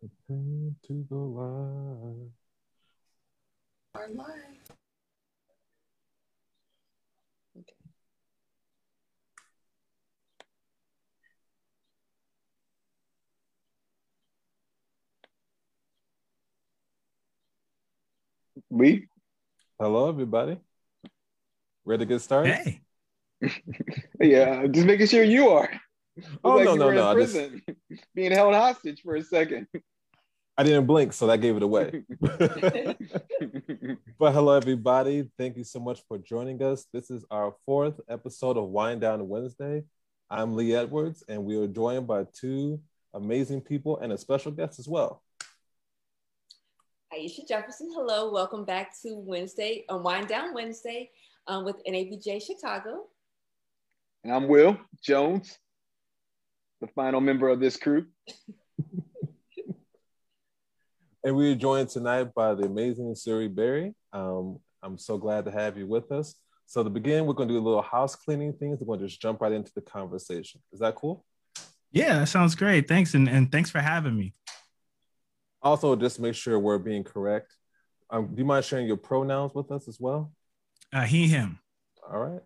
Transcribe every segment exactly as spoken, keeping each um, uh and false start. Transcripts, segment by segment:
Preparing to go live. Are live. Okay. We. Hello, everybody. Ready to get started? Hey. Yeah, just making sure you are. Oh, like no, you no, were no. In prison, I just... being held hostage for a second. I didn't blink, so that gave it away. But hello, everybody. Thank you so much for joining us. This is our fourth episode of Wind Down Wednesday. I'm Lee Edwards, and we are joined by two amazing people and a special guest as well. Ayesha Jefferson, hello. Welcome back to Wednesday, uh, Wind Down Wednesday um, with N A B J Chicago. And I'm Will Jones, the final member of this crew. And we are joined tonight by the amazing Siri Berry. Um, I'm so glad to have you with us. So to begin, we're going to do a little house cleaning things. We're going to just jump right into the conversation. Is that cool? Yeah, that sounds great. Thanks, and, and thanks for having me. Also, just make sure we're being correct. Um, do you mind sharing your pronouns with us as well? Uh, he, him. All right.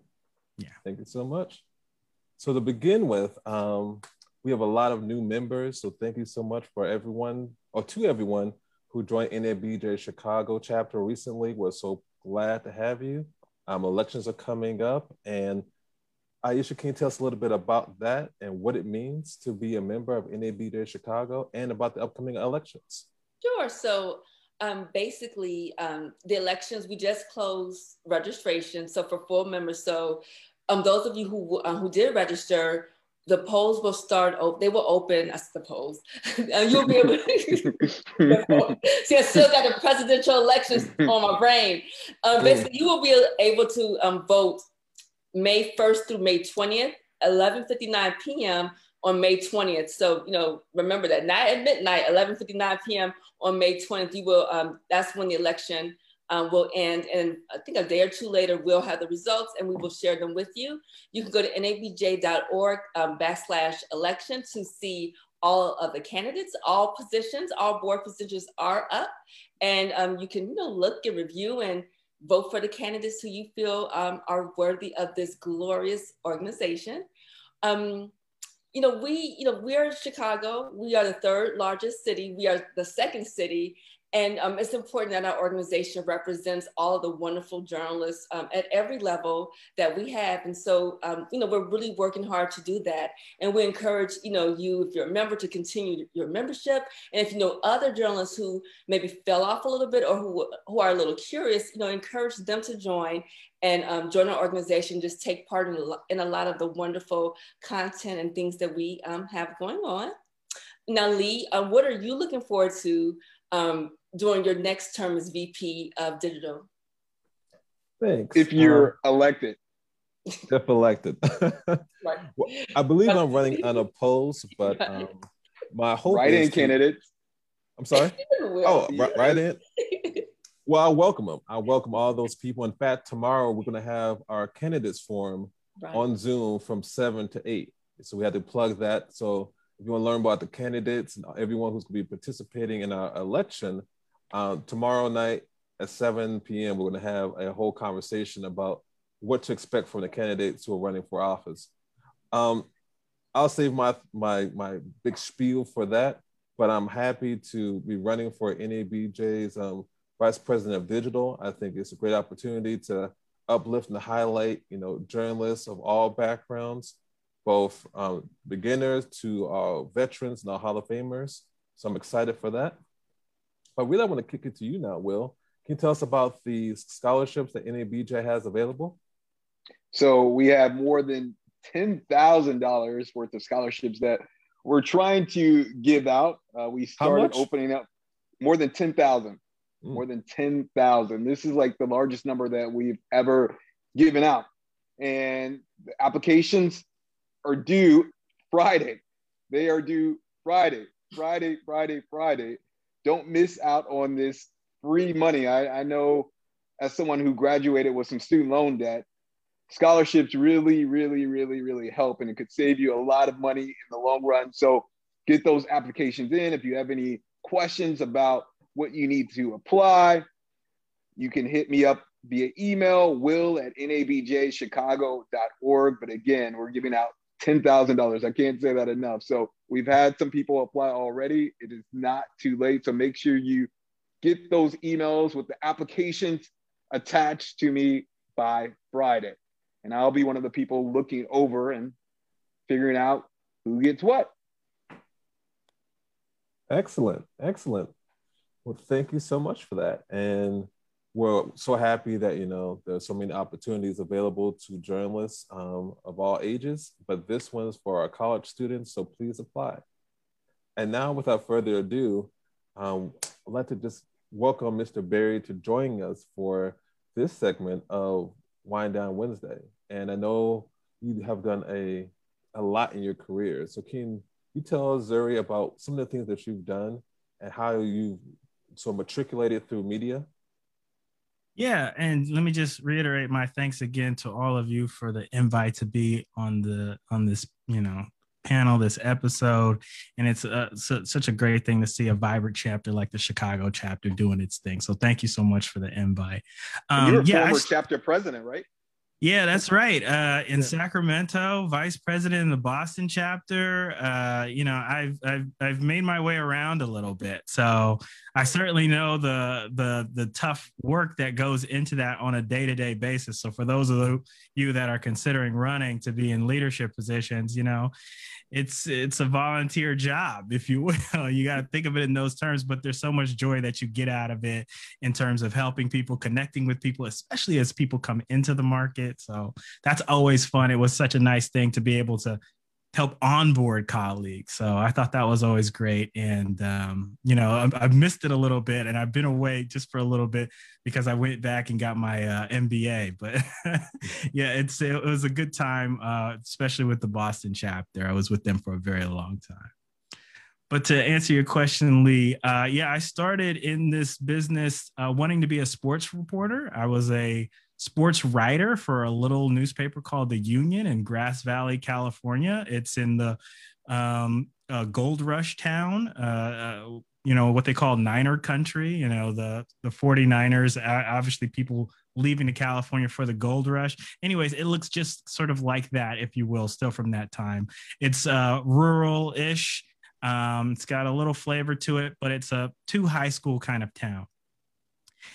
Yeah. Thank you so much. So to begin with, um, we have a lot of new members. So thank you so much for everyone, or to everyone, who joined N A B J Chicago chapter recently. We're so glad to have you. Um, elections are coming up, and Ayesha, can you tell us a little bit about that and what it means to be a member of N A B J Chicago and about the upcoming elections? Sure, so um, basically um, the elections, we just closed registration, so for full members, so um, those of you who, uh, who did register, the polls will start, op- they will open, I suppose. You'll be able to, see I still got the presidential elections on my brain. Uh, basically, you will be able to um, vote May first through May twentieth, eleven fifty-nine p.m. on May twentieth. So, you know, remember that, not at midnight, eleven fifty-nine p.m. on May twentieth, you will, um, that's when the election um, will end. And I think a day or two later, we'll have the results and we will share them with you. You can go to nabj.org um, backslash election to see all of the candidates, all positions, all board positions are up. And um, you can, you know, look and review and vote for the candidates who you feel um, are worthy of this glorious organization. Um, you know, we, you know, we're Chicago. We are the third largest city. We are the second city. And um, it's important that our organization represents all of the wonderful journalists um, at every level that we have. And so, um, you know, we're really working hard to do that. And we encourage, you know, you, if you're a member, to continue your membership. And if you know other journalists who maybe fell off a little bit or who, who are a little curious, you know, encourage them to join and um, join our organization, just take part in a lot, in a lot of the wonderful content and things that we um, have going on. Now, Lee, uh, what are you looking forward to Um, during your next term as V P of Digital? Thanks. If you're um, elected. If elected. Right. Well, I believe I'm running unopposed, but um, my hope right is- Write-in candidates. I'm sorry? Oh, right in. Well, I welcome them. I welcome all those people. In fact, tomorrow we're gonna have our candidates forum right. on Zoom from seven to eight. So we had to plug that. So if you want to learn about the candidates and everyone who's going to be participating in our election, uh, tomorrow night at seven p.m., we're going to have a whole conversation about what to expect from the candidates who are running for office. Um, I'll save my, my, my big spiel for that, but I'm happy to be running for N A B J's um, Vice President of Digital. I think it's a great opportunity to uplift and highlight, you know, journalists of all backgrounds, both um, beginners to our veterans and our Hall of Famers. So I'm excited for that. But really, I want to kick it to you now, Will. Can you tell us about the scholarships that N A B J has available? So we have more than ten thousand dollars worth of scholarships that we're trying to give out. Uh, we started opening up more than ten thousand, mm. more than ten thousand. This is like the largest number that we've ever given out. And the applications are due Friday. They are due Friday, Friday, Friday, Friday. Don't miss out on this free money. I, I know as someone who graduated with some student loan debt, scholarships really, really, really, really help, and it could save you a lot of money in the long run. So get those applications in. If you have any questions about what you need to apply, you can hit me up via email, will at n a b j chicago dot org. But again, we're giving out ten thousand dollars. I can't say that enough. So we've had some people apply already. It is not too late. So make sure you get those emails with the applications attached to me by Friday. And I'll be one of the people looking over and figuring out who gets what. Excellent. Excellent. Well, thank you so much for that. And we're so happy that, you know, there's so many opportunities available to journalists um, of all ages, but this one's for our college students, so please apply. And now, without further ado, um, I'd like to just welcome Mister Berry to joining us for this segment of Wind Down Wednesday. And I know you have done a, a lot in your career, so can you tell Zuri about some of the things that you've done and how you so matriculated through media? Yeah, and let me just reiterate my thanks again to all of you for the invite to be on the on this, you know, panel, this episode. And it's uh, su- such a great thing to see a vibrant chapter like the Chicago chapter doing its thing. So thank you so much for the invite. Um, you're a yeah, former I, chapter president, right? Yeah, that's right. Uh, in yeah. Sacramento, vice president in the Boston chapter. Uh, you know, I've I've I've made my way around a little bit, so I certainly know the the the tough work that goes into that on a day-to-day basis. So for those of you that are considering running to be in leadership positions, you know, it's it's a volunteer job, if you will. You got to think of it in those terms, but there's so much joy that you get out of it in terms of helping people, connecting with people, especially as people come into the market. So that's always fun. It was such a nice thing to be able to help onboard colleagues. So I thought that was always great. And, um, you know, I've, I've missed it a little bit, and I've been away just for a little bit because I went back and got my uh, M B A. But yeah, it's, it was a good time, uh, especially with the Boston chapter. I was with them for a very long time. But to answer your question, Lee, uh, yeah, I started in this business uh, wanting to be a sports reporter. I was a sports writer for a little newspaper called The Union in Grass Valley, California. It's in the um, uh, gold rush town, uh, uh, you know, what they call Niner country, you know, the, the forty-niners, obviously people leaving to California for the gold rush. Anyways, it looks just sort of like that, if you will, still from that time. It's uh, rural-ish. Um, it's got a little flavor to it, but it's a two high school kind of town.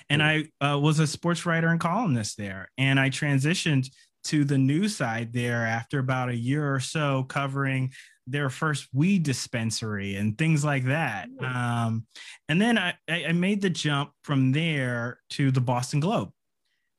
And I uh, was a sports writer and columnist there. And I transitioned to the news side there after about a year or so, covering their first weed dispensary and things like that. Um, and then I, I made the jump from there to the Boston Globe.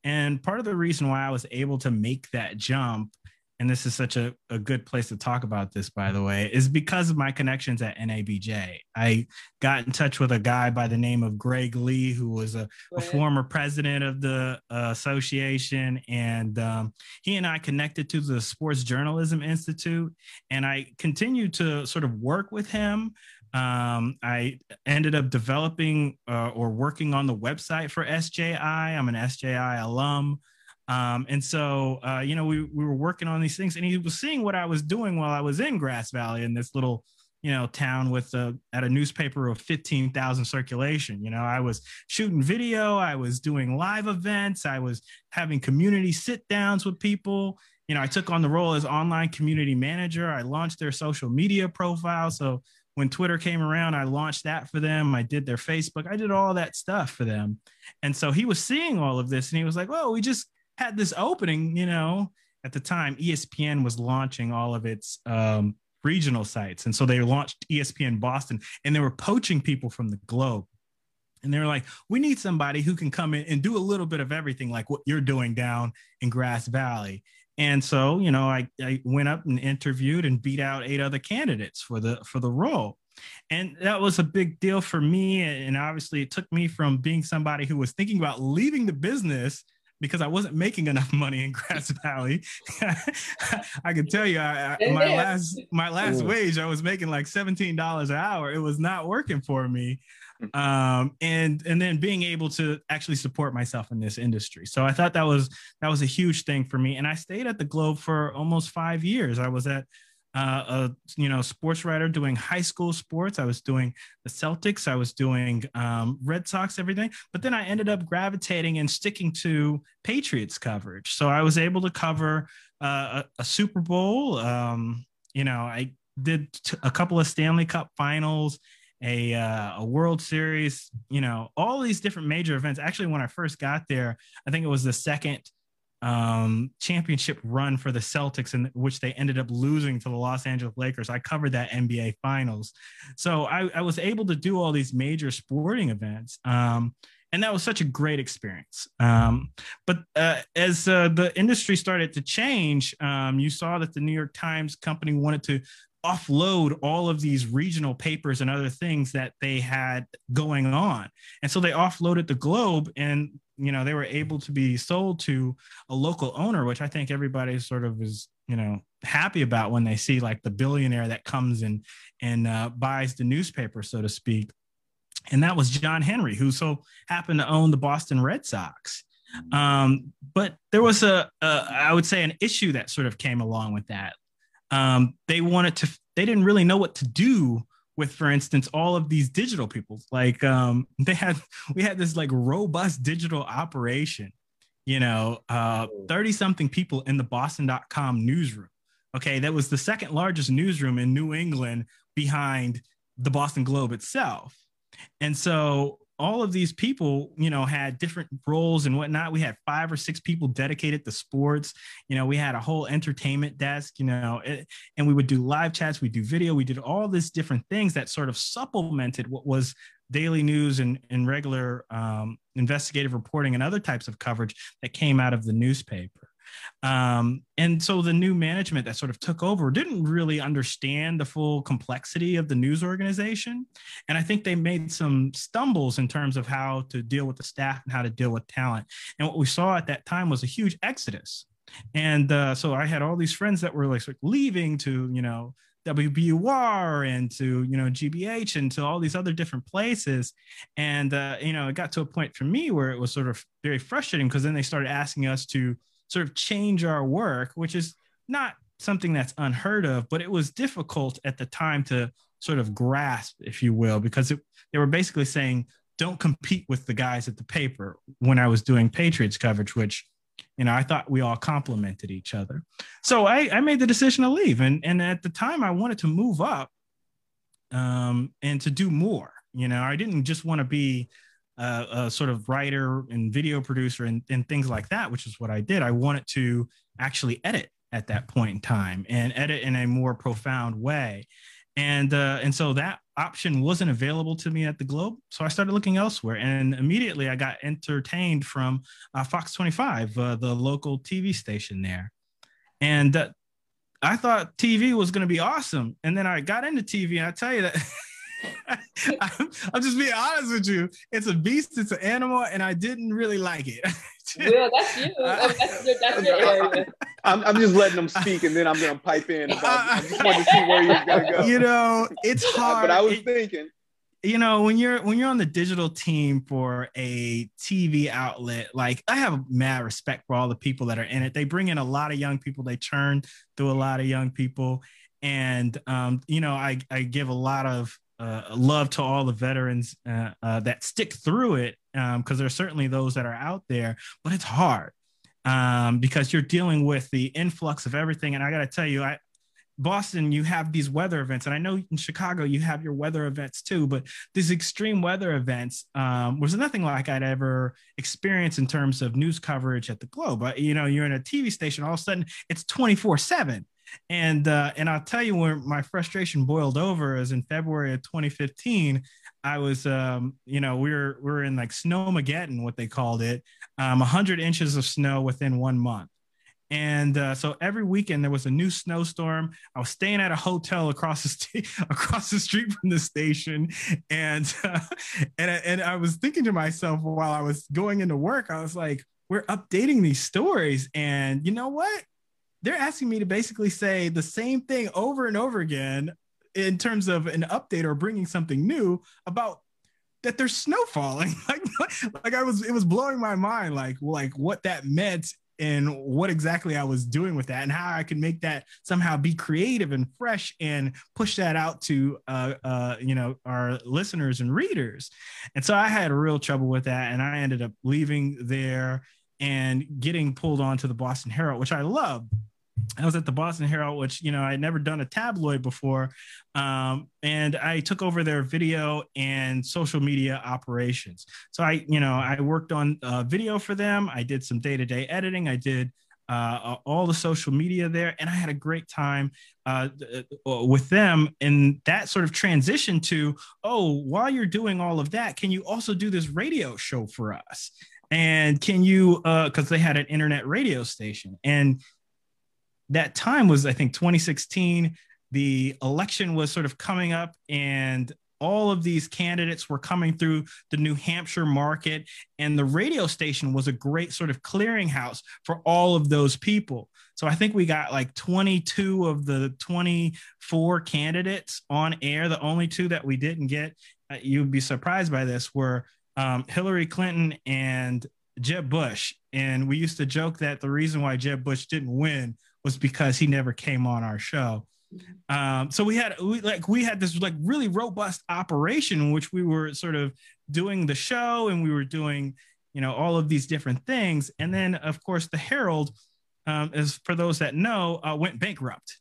And part of the reason why I was able to make that jump, and this is such a, a good place to talk about this, by the way, is because of my connections at N A B J. I got in touch with a guy by the name of Greg Lee, who was a, a former president of the uh, association. And um, he and I connected to the Sports Journalism Institute, and I continued to sort of work with him. Um, I ended up developing uh, or working on the website for S J I. I'm an S J I alum. Um, and so, uh, you know, we, we were working on these things, and he was seeing what I was doing while I was in Grass Valley in this little, you know, town with a, at a newspaper of fifteen thousand circulation. You know, I was shooting video, I was doing live events, I was having community sit downs with people. You know, I took on the role as online community manager. I launched their social media profile. So when Twitter came around, I launched that for them. I did their Facebook. I did all that stuff for them. And so he was seeing all of this, and he was like, well, we just had this opening. You know, at the time, E S P N was launching all of its um, regional sites. And so they launched E S P N Boston, and they were poaching people from the Globe. And they were like, we need somebody who can come in and do a little bit of everything like what you're doing down in Grass Valley. And so, you know, I, I went up and interviewed and beat out eight other candidates for the for the role. And that was a big deal for me. And obviously, it took me from being somebody who was thinking about leaving the business because I wasn't making enough money in Grass Valley. I can tell you, I, I, my last my last Ooh. wage, I was making like seventeen dollars an hour. It was not working for me. Um, and and then being able to actually support myself in this industry. So I thought that was that was a huge thing for me. And I stayed at the Globe for almost five years. I was at uh, a you know sports writer doing high school sports. I was doing the Celtics. I was doing um, Red Sox, everything. But then I ended up gravitating and sticking to Patriots coverage. So I was able to cover uh, a, a Super Bowl. Um, you know, I did t- a couple of Stanley Cup Finals, a uh, a World Series, you know, all these different major events. Actually, when I first got there, I think it was the second um, championship run for the Celtics, in which they ended up losing to the Los Angeles Lakers. I covered that N B A Finals. So I, I was able to do all these major sporting events. Um, and that was such a great experience. Um, but uh, as uh, the industry started to change, um, you saw that the New York Times company wanted to offload all of these regional papers and other things that they had going on. And so they offloaded the Globe, and, you know, they were able to be sold to a local owner, which I think everybody sort of is, you know, happy about when they see like the billionaire that comes in and uh, buys the newspaper, so to speak. And that was John Henry, who so happened to own the Boston Red Sox. Um, but there was a, a, I would say, an issue that sort of came along with that. Um, they wanted to, they didn't really know what to do with, for instance, all of these digital people. Like um, they had, we had this like robust digital operation, you know, uh, thirty something people in the Boston dot com newsroom. Okay. That was the second largest newsroom in New England behind the Boston Globe itself. And so all of these people, you know, had different roles and whatnot. We had five or six people dedicated to sports. You know, we had a whole entertainment desk, you know, it, and we would do live chats. We do video. We did all these different things that sort of supplemented what was daily news and, and regular um, investigative reporting and other types of coverage that came out of the newspaper. Um, and so the new management that sort of took over didn't really understand the full complexity of the news organization. And I think they made some stumbles in terms of how to deal with the staff and how to deal with talent. And what we saw at that time was a huge exodus. And uh, so I had all these friends that were like sort of leaving to, you know, W B U R and to, you know, G B H and to all these other different places. And, uh, you know, it got to a point for me where it was sort of very frustrating, because then they started asking us to sort of change our work, which is not something that's unheard of, but it was difficult at the time to sort of grasp, if you will, because it, they were basically saying, don't compete with the guys at the paper when I was doing Patriots coverage, which, you know, I thought we all complimented each other. So I, I made the decision to leave. And, and at the time I wanted to move up um, and to do more. You know, I didn't just want to be Uh, a sort of writer and video producer and, and things like that, which is what I did. I wanted to actually edit at that point in time, and edit in a more profound way. And uh, and so that option wasn't available to me at the Globe. So I started looking elsewhere, and immediately I got entertained from uh, Fox twenty-five, uh, the local T V station there. And uh, I thought T V was going to be awesome. And then I got into T V, and I tell you that I'm, I'm just being honest with you. It's a beast. It's an animal, and I didn't really like it. Will, that's you. Uh, that's your, that's your area. I'm, I'm just letting them speak, and then I'm gonna pipe in. About, I just want to see where you gotta go. You know, it's hard. But I was it, thinking, you know, when you're when you're on the digital team for a T V outlet, like I have mad respect for all the people that are in it. They bring in a lot of young people. They churn through a lot of young people, and um, you know, I I give a lot of Uh, love to all the veterans uh, uh, that stick through it, because um, there are certainly those that are out there, but it's hard um, because you're dealing with the influx of everything. And I got to tell you, I, Boston, you have these weather events, and I know in Chicago you have your weather events too, but these extreme weather events um, was nothing like I'd ever experienced in terms of news coverage at the Globe. But, you know, you're in a T V station, all of a sudden it's twenty-four seven. And uh, and I'll tell you where my frustration boiled over is in February of twenty fifteen. I was, um, you know, we were, we were in like Snowmageddon, what they called it, um, one hundred inches of snow within one month. And uh, so every weekend there was a new snowstorm. I was staying at a hotel across the st- across the street from the station, and uh, and I, and I was thinking to myself while I was going into work, I was like, we're updating these stories, and you know what? They're asking me to basically say the same thing over and over again in terms of an update or bringing something new about that there's snow falling. Like, like I was, it was blowing my mind, like, like what that meant and what exactly I was doing with that and how I could make that somehow be creative and fresh and push that out to, uh, uh, you know, our listeners and readers. And so I had real trouble with that. And I ended up leaving there and getting pulled onto the Boston Herald, which I loved. I was at the Boston Herald, which, you know, I had never done a tabloid before. Um, and I took over their video and social media operations. So I, you know, I worked on uh, video for them. I did some day-to-day editing. I did uh, all the social media there, and I had a great time uh, with them. And that sort of transition to, oh, while you're doing all of that, can you also do this radio show for us? And can you, uh, cause they had an internet radio station, and that time was, I think, twenty sixteen. The election was sort of coming up, and all of these candidates were coming through the New Hampshire market, and the radio station was a great sort of clearinghouse for all of those people. So I think we got like twenty-two of the twenty-four candidates on air. The only two that we didn't get, you'd be surprised by this, were um, Hillary Clinton and Jeb Bush. And we used to joke that the reason why Jeb Bush didn't win was because he never came on our show. Um, so we had we, like we had this like really robust operation in which we were sort of doing the show, and we were doing, you know, all of these different things. And then, of course, the Herald, um, as for those that know, uh, went bankrupt,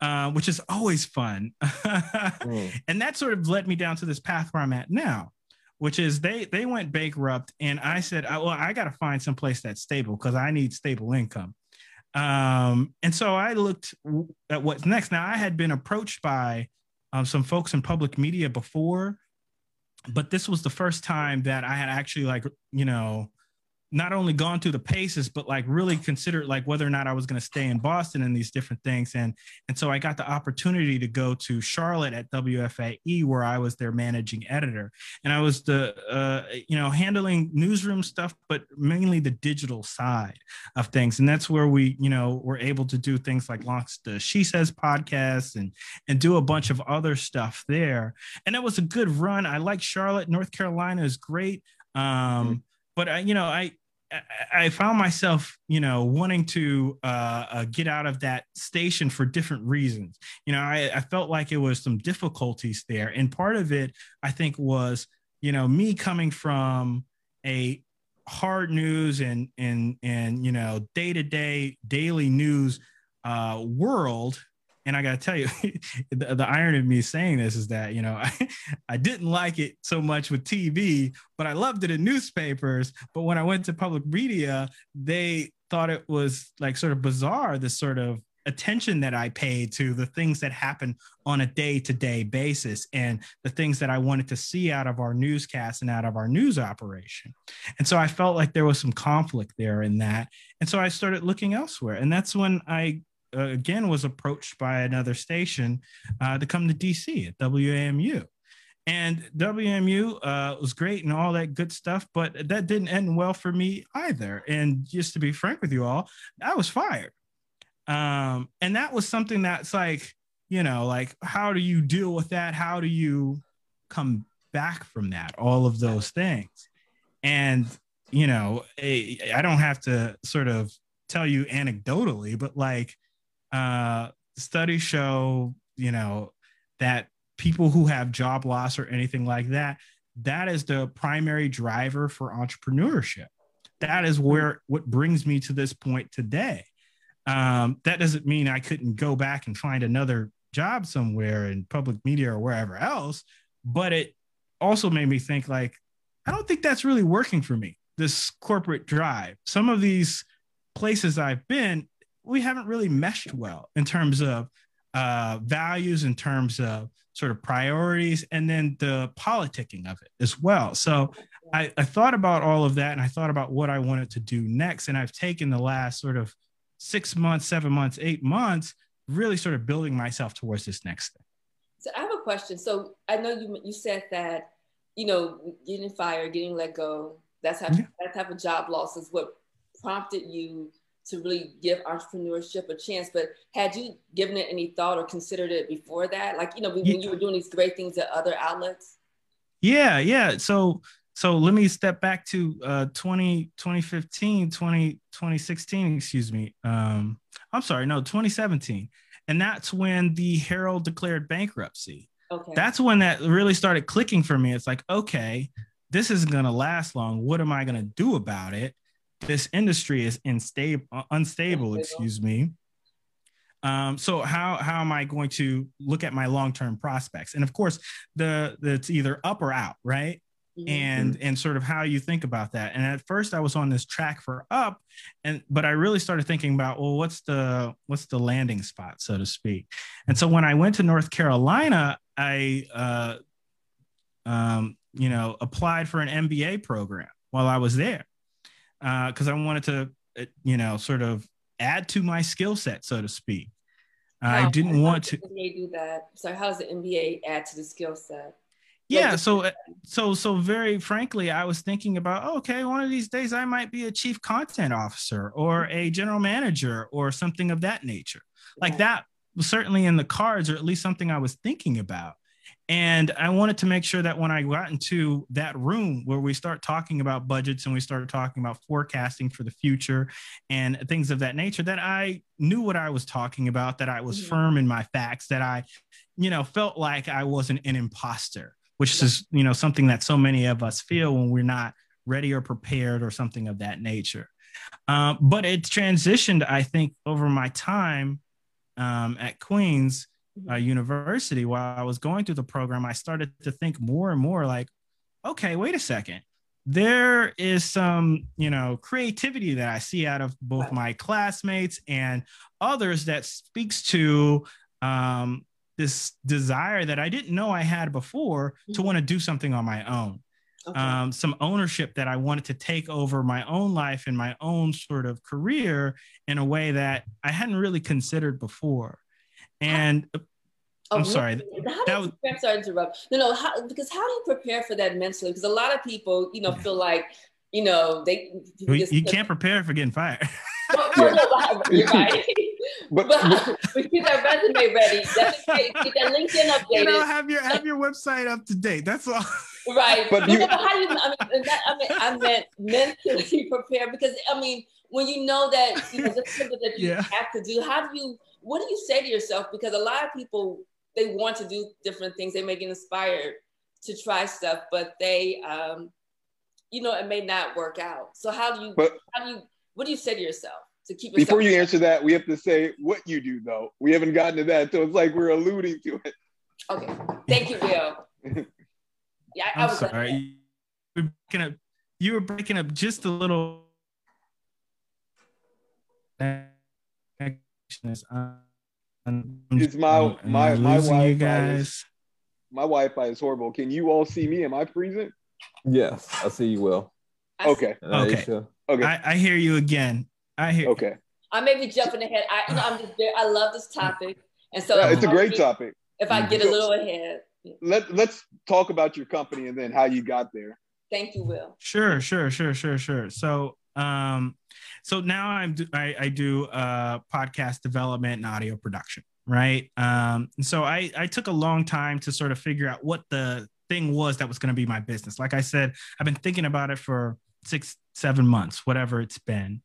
uh, which is always fun. mm. And that sort of led me down to this path where I'm at now, which is they they went bankrupt, and I said, I, well, I got to find some place that's stable because I need stable income. Um, and so I looked at what's next. Now, I had been approached by um, some folks in public media before, but this was the first time that I had actually, like, you know, not only gone through the paces, but like really considered like whether or not I was going to stay in Boston and these different things. And, and so I got the opportunity to go to Charlotte at W F A E, where I was their managing editor. And I was the, uh, you know, handling newsroom stuff, but mainly the digital side of things. And that's where we, you know, were able to do things like launch the She Says podcast and, and do a bunch of other stuff there. And it was a good run. I like Charlotte. North Carolina is great. Um, but I, you know, I, I found myself, you know, wanting to uh, uh, get out of that station for different reasons. You know, I, I felt like it was some difficulties there. And part of it, I think, was, you know, me coming from a hard news and, and, and, you know, day-to-day daily news uh, world. And I got to tell you, the, the irony of me saying this is that, you know, I, I didn't like it so much with T V, but I loved it in newspapers. But when I went to public media, they thought it was like sort of bizarre, this sort of attention that I paid to the things that happen on a day-to-day basis and the things that I wanted to see out of our newscast and out of our news operation. And so I felt like there was some conflict there in that. And so I started looking elsewhere. And that's when I Uh, again, was approached by another station uh, to come to D C at W A M U. And W A M U uh, was great and all that good stuff, but that didn't end well for me either. And just to be frank with you all, I was fired. Um, and that was something that's like, you know, like, how do you deal with that? How do you come back from that? All of those things. And, you know, I don't have to sort of tell you anecdotally, but like, Uh, studies show, you know, that people who have job loss or anything like that, that is the primary driver for entrepreneurship. That is where what brings me to this point today. Um, that doesn't mean I couldn't go back and find another job somewhere in public media or wherever else, but it also made me think, like, I don't think that's really working for me, this corporate drive. Some of these places I've been, we haven't really meshed well in terms of uh, values, in terms of sort of priorities, and then the politicking of it as well. So I, I thought about all of that, and I thought about what I wanted to do next. And I've taken the last sort of six months, seven months, eight months, really sort of building myself towards this next thing. So I have a question. So I know you you said that, you know, getting fired, getting let go, that's how, yeah. that type of job loss is what prompted you to really give entrepreneurship a chance. But had you given it any thought or considered it before that? Like, you know, when yeah. you were doing these great things at other outlets? Yeah, yeah. So So let me step back to uh, twenty, twenty fifteen, twenty, twenty sixteen, excuse me. Um, I'm sorry, no, twenty seventeen. And that's when the Herald declared bankruptcy. Okay. That's when that really started clicking for me. It's like, okay, this isn't going to last long. What am I going to do about it? This industry is instable, unstable, excuse me. Um, so how, how am I going to look at my long-term prospects? And of course, the it's either up or out, right? Mm-hmm. And, and sort of how you think about that. And at first I was on this track for up, and, but I really started thinking about, well, what's the, what's the landing spot, so to speak. And so when I went to North Carolina, I, uh, um, you know, applied for an M B A program while I was there. Uh, 'cause I wanted to, uh, you know, sort of add to my skill set, so to speak. Uh, I didn't want to do that. So how does the M B A add to the skill set? Yeah. So, so, so very frankly, I was thinking about, oh, okay, one of these days I might be a chief content officer or a general manager or something of that nature. Like that was certainly in the cards, or at least something I was thinking about. And I wanted to make sure that when I got into that room where we start talking about budgets and we started talking about forecasting for the future and things of that nature, that I knew what I was talking about, that I was mm-hmm. firm in my facts, that I, you know, felt like I wasn't an imposter, which yeah. is, you know, something that so many of us feel when we're not ready or prepared or something of that nature. Uh, but it transitioned, I think, over my time um, at Queens Uh, university, while I was going through the program, I started to think more and more like, okay, wait a second. There is some, you know, creativity that I see out of both my classmates and others that speaks to um, this desire that I didn't know I had before to want to do something on my own. Okay. Um, some ownership that I wanted to take over my own life and my own sort of career in a way that I hadn't really considered before. And how, I'm oh, sorry. How that was, prepare, sorry to interrupt. No, no, how, because how do you prepare for that mentally? Because a lot of people, you know, yeah. feel like, you know, they. Well, just, you can't prepare for getting fired. Well, yeah. well, no, you're right. But, but, but get that resume ready. That's, get that LinkedIn updated. You know, have your have your website up to date. That's all. Right. But you, no, but how do you? I mean, that, I mean, I meant mentally prepare, because I mean, when you know that you know this is that you yeah. have to do, how do you? What do you say to yourself? Because a lot of people, they want to do different things. They may get inspired to try stuff, but they, um, you know, it may not work out. So how do you, but how do you, what do you say to yourself to keep yourself? Before you answer that, we have to say what you do though. We haven't gotten to that. So it's like, we're alluding to it. Okay. Thank you, Will. Yeah, I, I'm I was sorry. We're breaking up. You were breaking up just a little. It's my my my Wi-Fi. Guys. My Wi-Fi is horrible. Can you all see me? Am I freezing? Yes, I see you, Will. Okay. Okay. Okay. I, I hear you again. I hear. Okay. You. I may be jumping ahead. I you know, I'm just very, I love this topic, and so yeah, it's a great topic. If I get a little ahead, let let's talk about your company and then how you got there. Thank you, Will. Sure, sure, sure, sure, sure. So. Um, so now I'm, I, I do, uh, podcast development and audio production. Right. Um, and so I, I took a long time to sort of figure out what the thing was that was going to be my business. Like I said, I've been thinking about it for six, seven months, whatever it's been.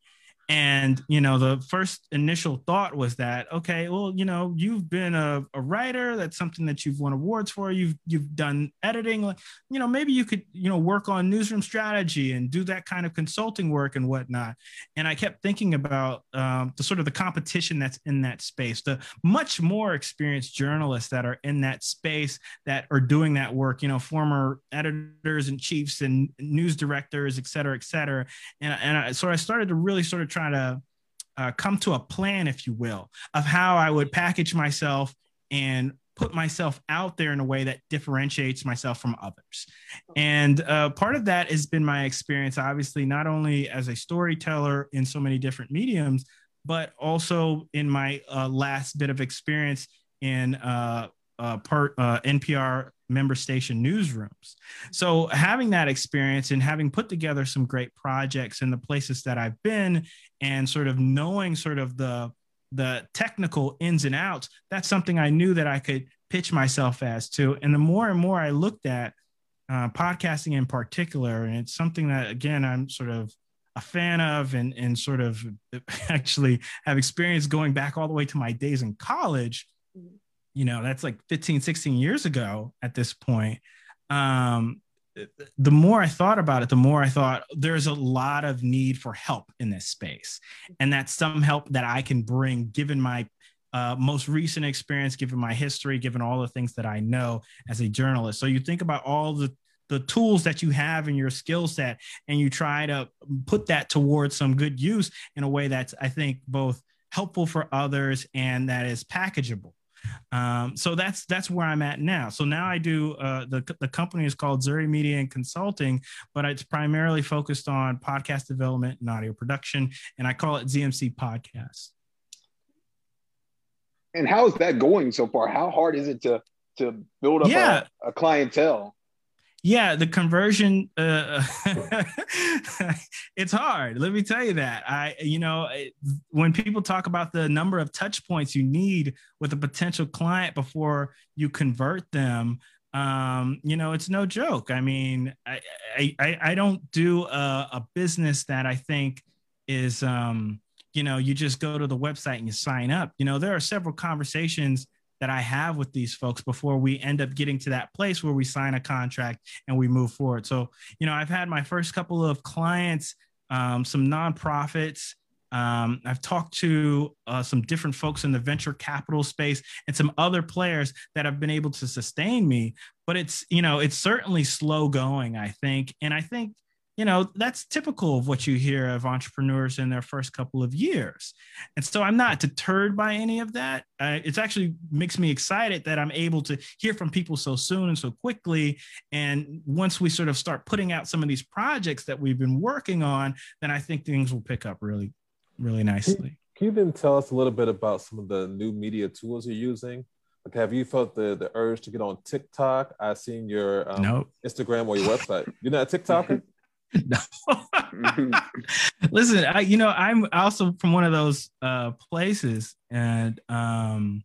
And, you know, the first initial thought was that, okay, well, you know, you've been a, a writer. That's something that you've won awards for. You've, you've done editing. You know, maybe you could, you know, work on newsroom strategy and do that kind of consulting work and whatnot. And I kept thinking about um, the sort of the competition that's in that space, the much more experienced journalists that are in that space that are doing that work, you know, former editors and chiefs and news directors, et cetera, et cetera. And, and I, so I started to really sort of try to uh, come to a plan, if you will, of how I would package myself and put myself out there in a way that differentiates myself from others. And uh, part of that has been my experience, obviously, not only as a storyteller in so many different mediums, but also in my uh, last bit of experience in uh, uh, part, uh, N P R member station newsrooms. So having that experience and having put together some great projects in the places that I've been and sort of knowing sort of the, the technical ins and outs, that's something I knew that I could pitch myself as to. And the more and more I looked at uh, podcasting in particular. And it's something that, again, I'm sort of a fan of and, and sort of actually have experience going back all the way to my days in college. You know, that's like fifteen, sixteen years ago at this point. Um, the more I thought about it, the more I thought there's a lot of need for help in this space. And that's some help that I can bring given my uh, most recent experience, given my history, given all the things that I know as a journalist. So you think about all the, the tools that you have in your skill set, and you try to put that towards some good use in a way that's, I think, both helpful for others and that is packageable. Um, so that's that's where I'm at now. So now I do, uh, the, the company is called Zuri Media and Consulting, but it's primarily focused on podcast development and audio production, and I call it Z M C Podcast. And how is that going so far? How hard is it to, to build up yeah. a, a clientele? Yeah, the conversion, uh, it's hard. Let me tell you that. I, you know, it, when people talk about the number of touch points you need with a potential client before you convert them, um, you know, it's no joke. I mean, I, I, I don't do a, a business that I think is, um, you know, you just go to the website and you sign up. You know, there are several conversations that I have with these folks before we end up getting to that place where we sign a contract and we move forward. So, you know, I've had my first couple of clients, um, some nonprofits. Um, I've talked to uh, some different folks in the venture capital space and some other players that have been able to sustain me, but it's, you know, it's certainly slow going, I think. And I think, you know, that's typical of what you hear of entrepreneurs in their first couple of years. And so I'm not deterred by any of that. Uh, it's actually makes me excited that I'm able to hear from people so soon and so quickly. And once we sort of start putting out some of these projects that we've been working on, then I think things will pick up really, really nicely. Can you then tell us a little bit about some of the new media tools you're using? Like, have you felt the, the urge to get on TikTok? I've seen your um, nope. Instagram or your website. You're not a TikToker? No, listen, I, you know, I'm also from one of those uh, places and um,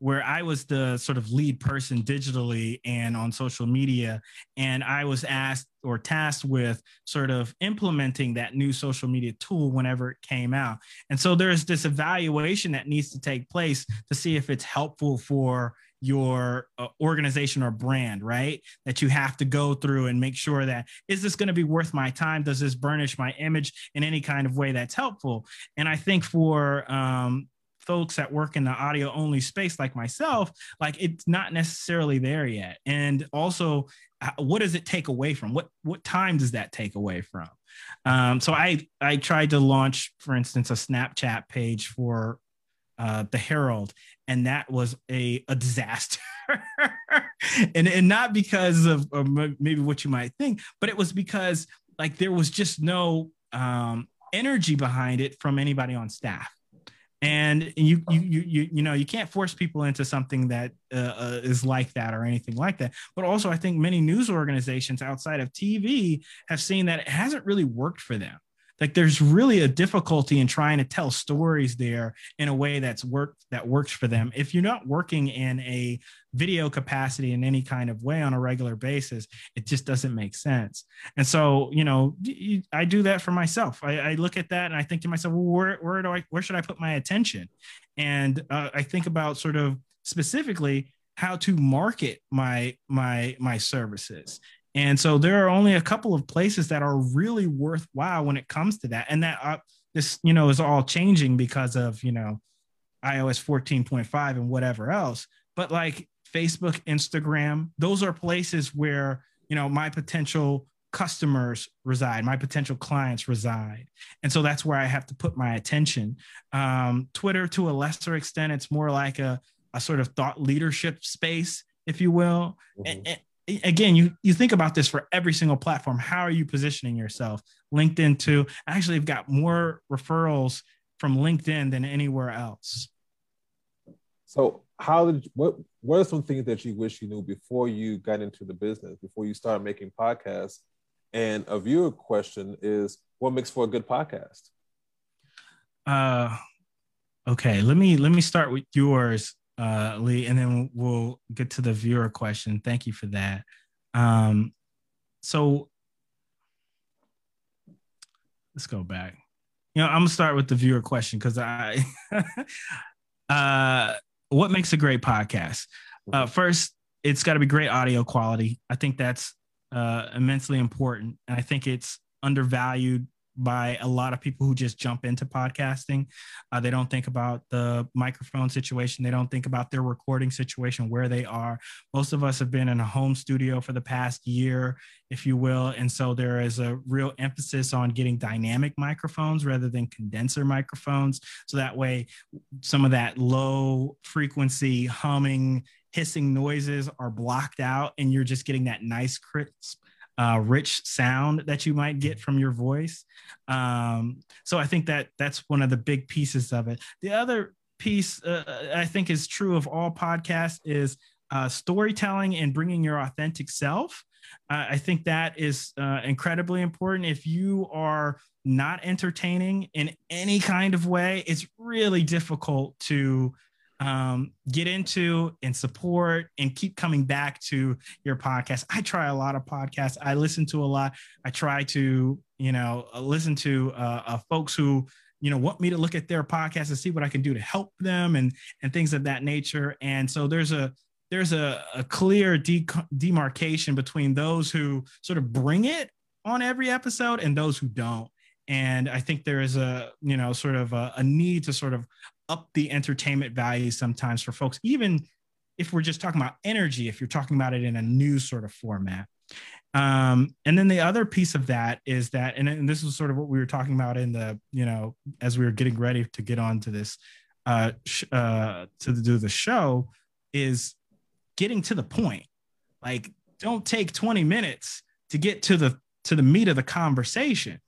where I was the sort of lead person digitally and on social media. And I was asked or tasked with sort of implementing that new social media tool whenever it came out. And so there's this evaluation that needs to take place to see if it's helpful for your uh, organization or brand, right? That you have to go through and make sure that, is this going to be worth my time? Does this burnish my image in any kind of way that's helpful? And I think for um, folks that work in the audio only space, like myself, like it's not necessarily there yet. And also, what does it take away from? What, what time does that take away from? Um, so I, I tried to launch, for instance, a Snapchat page for Uh, the Herald, and that was a, a disaster. and, and not because of or maybe what you might think, but it was because like there was just no um, energy behind it from anybody on staff. And you, you, you, you, you know, you can't force people into something that uh, is like that or anything like that. But also I think many news organizations outside of T V have seen that it hasn't really worked for them. Like there's really a difficulty in trying to tell stories there in a way that's work that works for them. If you're not working in a video capacity in any kind of way on a regular basis, it just doesn't make sense. And so, you know, I do that for myself. I, I look at that and I think to myself, well, where, where do I, where should I put my attention? And uh, I think about sort of specifically how to market my, my, my services. And so there are only a couple of places that are really worthwhile when it comes to that. And that uh, this, you know, is all changing because of, you know, i O S fourteen point five and whatever else. But like Facebook, Instagram, those are places where, you know, my potential customers reside, my potential clients reside. And so that's where I have to put my attention. Um, Twitter, to a lesser extent, it's more like a, a sort of thought leadership space, if you will. Mm-hmm. and, and, Again, you, you think about this for every single platform. How are you positioning yourself? LinkedIn too. I actually have got more referrals from LinkedIn than anywhere else. So how did, what, what are some things that you wish you knew before you got into the business, before you started making podcasts? And a viewer question is, what makes for a good podcast? Uh, okay, let me, let me start with yours. Uh, Lee, and then we'll get to the viewer question. Thank you for that. Um, so let's go back. You know, I'm gonna start with the viewer question because I, uh, what makes a great podcast? Uh, first, it's got to be great audio quality. I think that's uh, immensely important, and I think it's undervalued by a lot of people who just jump into podcasting. Uh, they don't think about the microphone situation. They don't think about their recording situation, where they are. Most of us have been in a home studio for the past year, if you will. And so there is a real emphasis on getting dynamic microphones rather than condenser microphones. So that way, some of that low frequency humming, hissing noises are blocked out, and you're just getting that nice crisp, Uh, rich sound that you might get from your voice. Um, so I think that that's one of the big pieces of it. The other piece uh, I think is true of all podcasts is uh, storytelling and bringing your authentic self. Uh, I think that is uh, incredibly important. If you are not entertaining in any kind of way, it's really difficult to Um, get into and support and keep coming back to your podcast. I try a lot of podcasts. I listen to a lot. I try to, you know, listen to uh, uh, folks who, you know, want me to look at their podcast and see what I can do to help them and and things of that nature. And so there's a there's a, a clear de- demarcation between those who sort of bring it on every episode and those who don't. And I think there is a, you know, sort of a, a need to sort of up the entertainment value sometimes for folks, even if we're just talking about energy, if you're talking about it in a news sort of format. Um, and then the other piece of that is that, and, and this is sort of what we were talking about in the, you know, as we were getting ready to get on to this, uh, sh- uh, to do the show, is getting to the point. Like, don't take twenty minutes to get to the, to the meat of the conversation.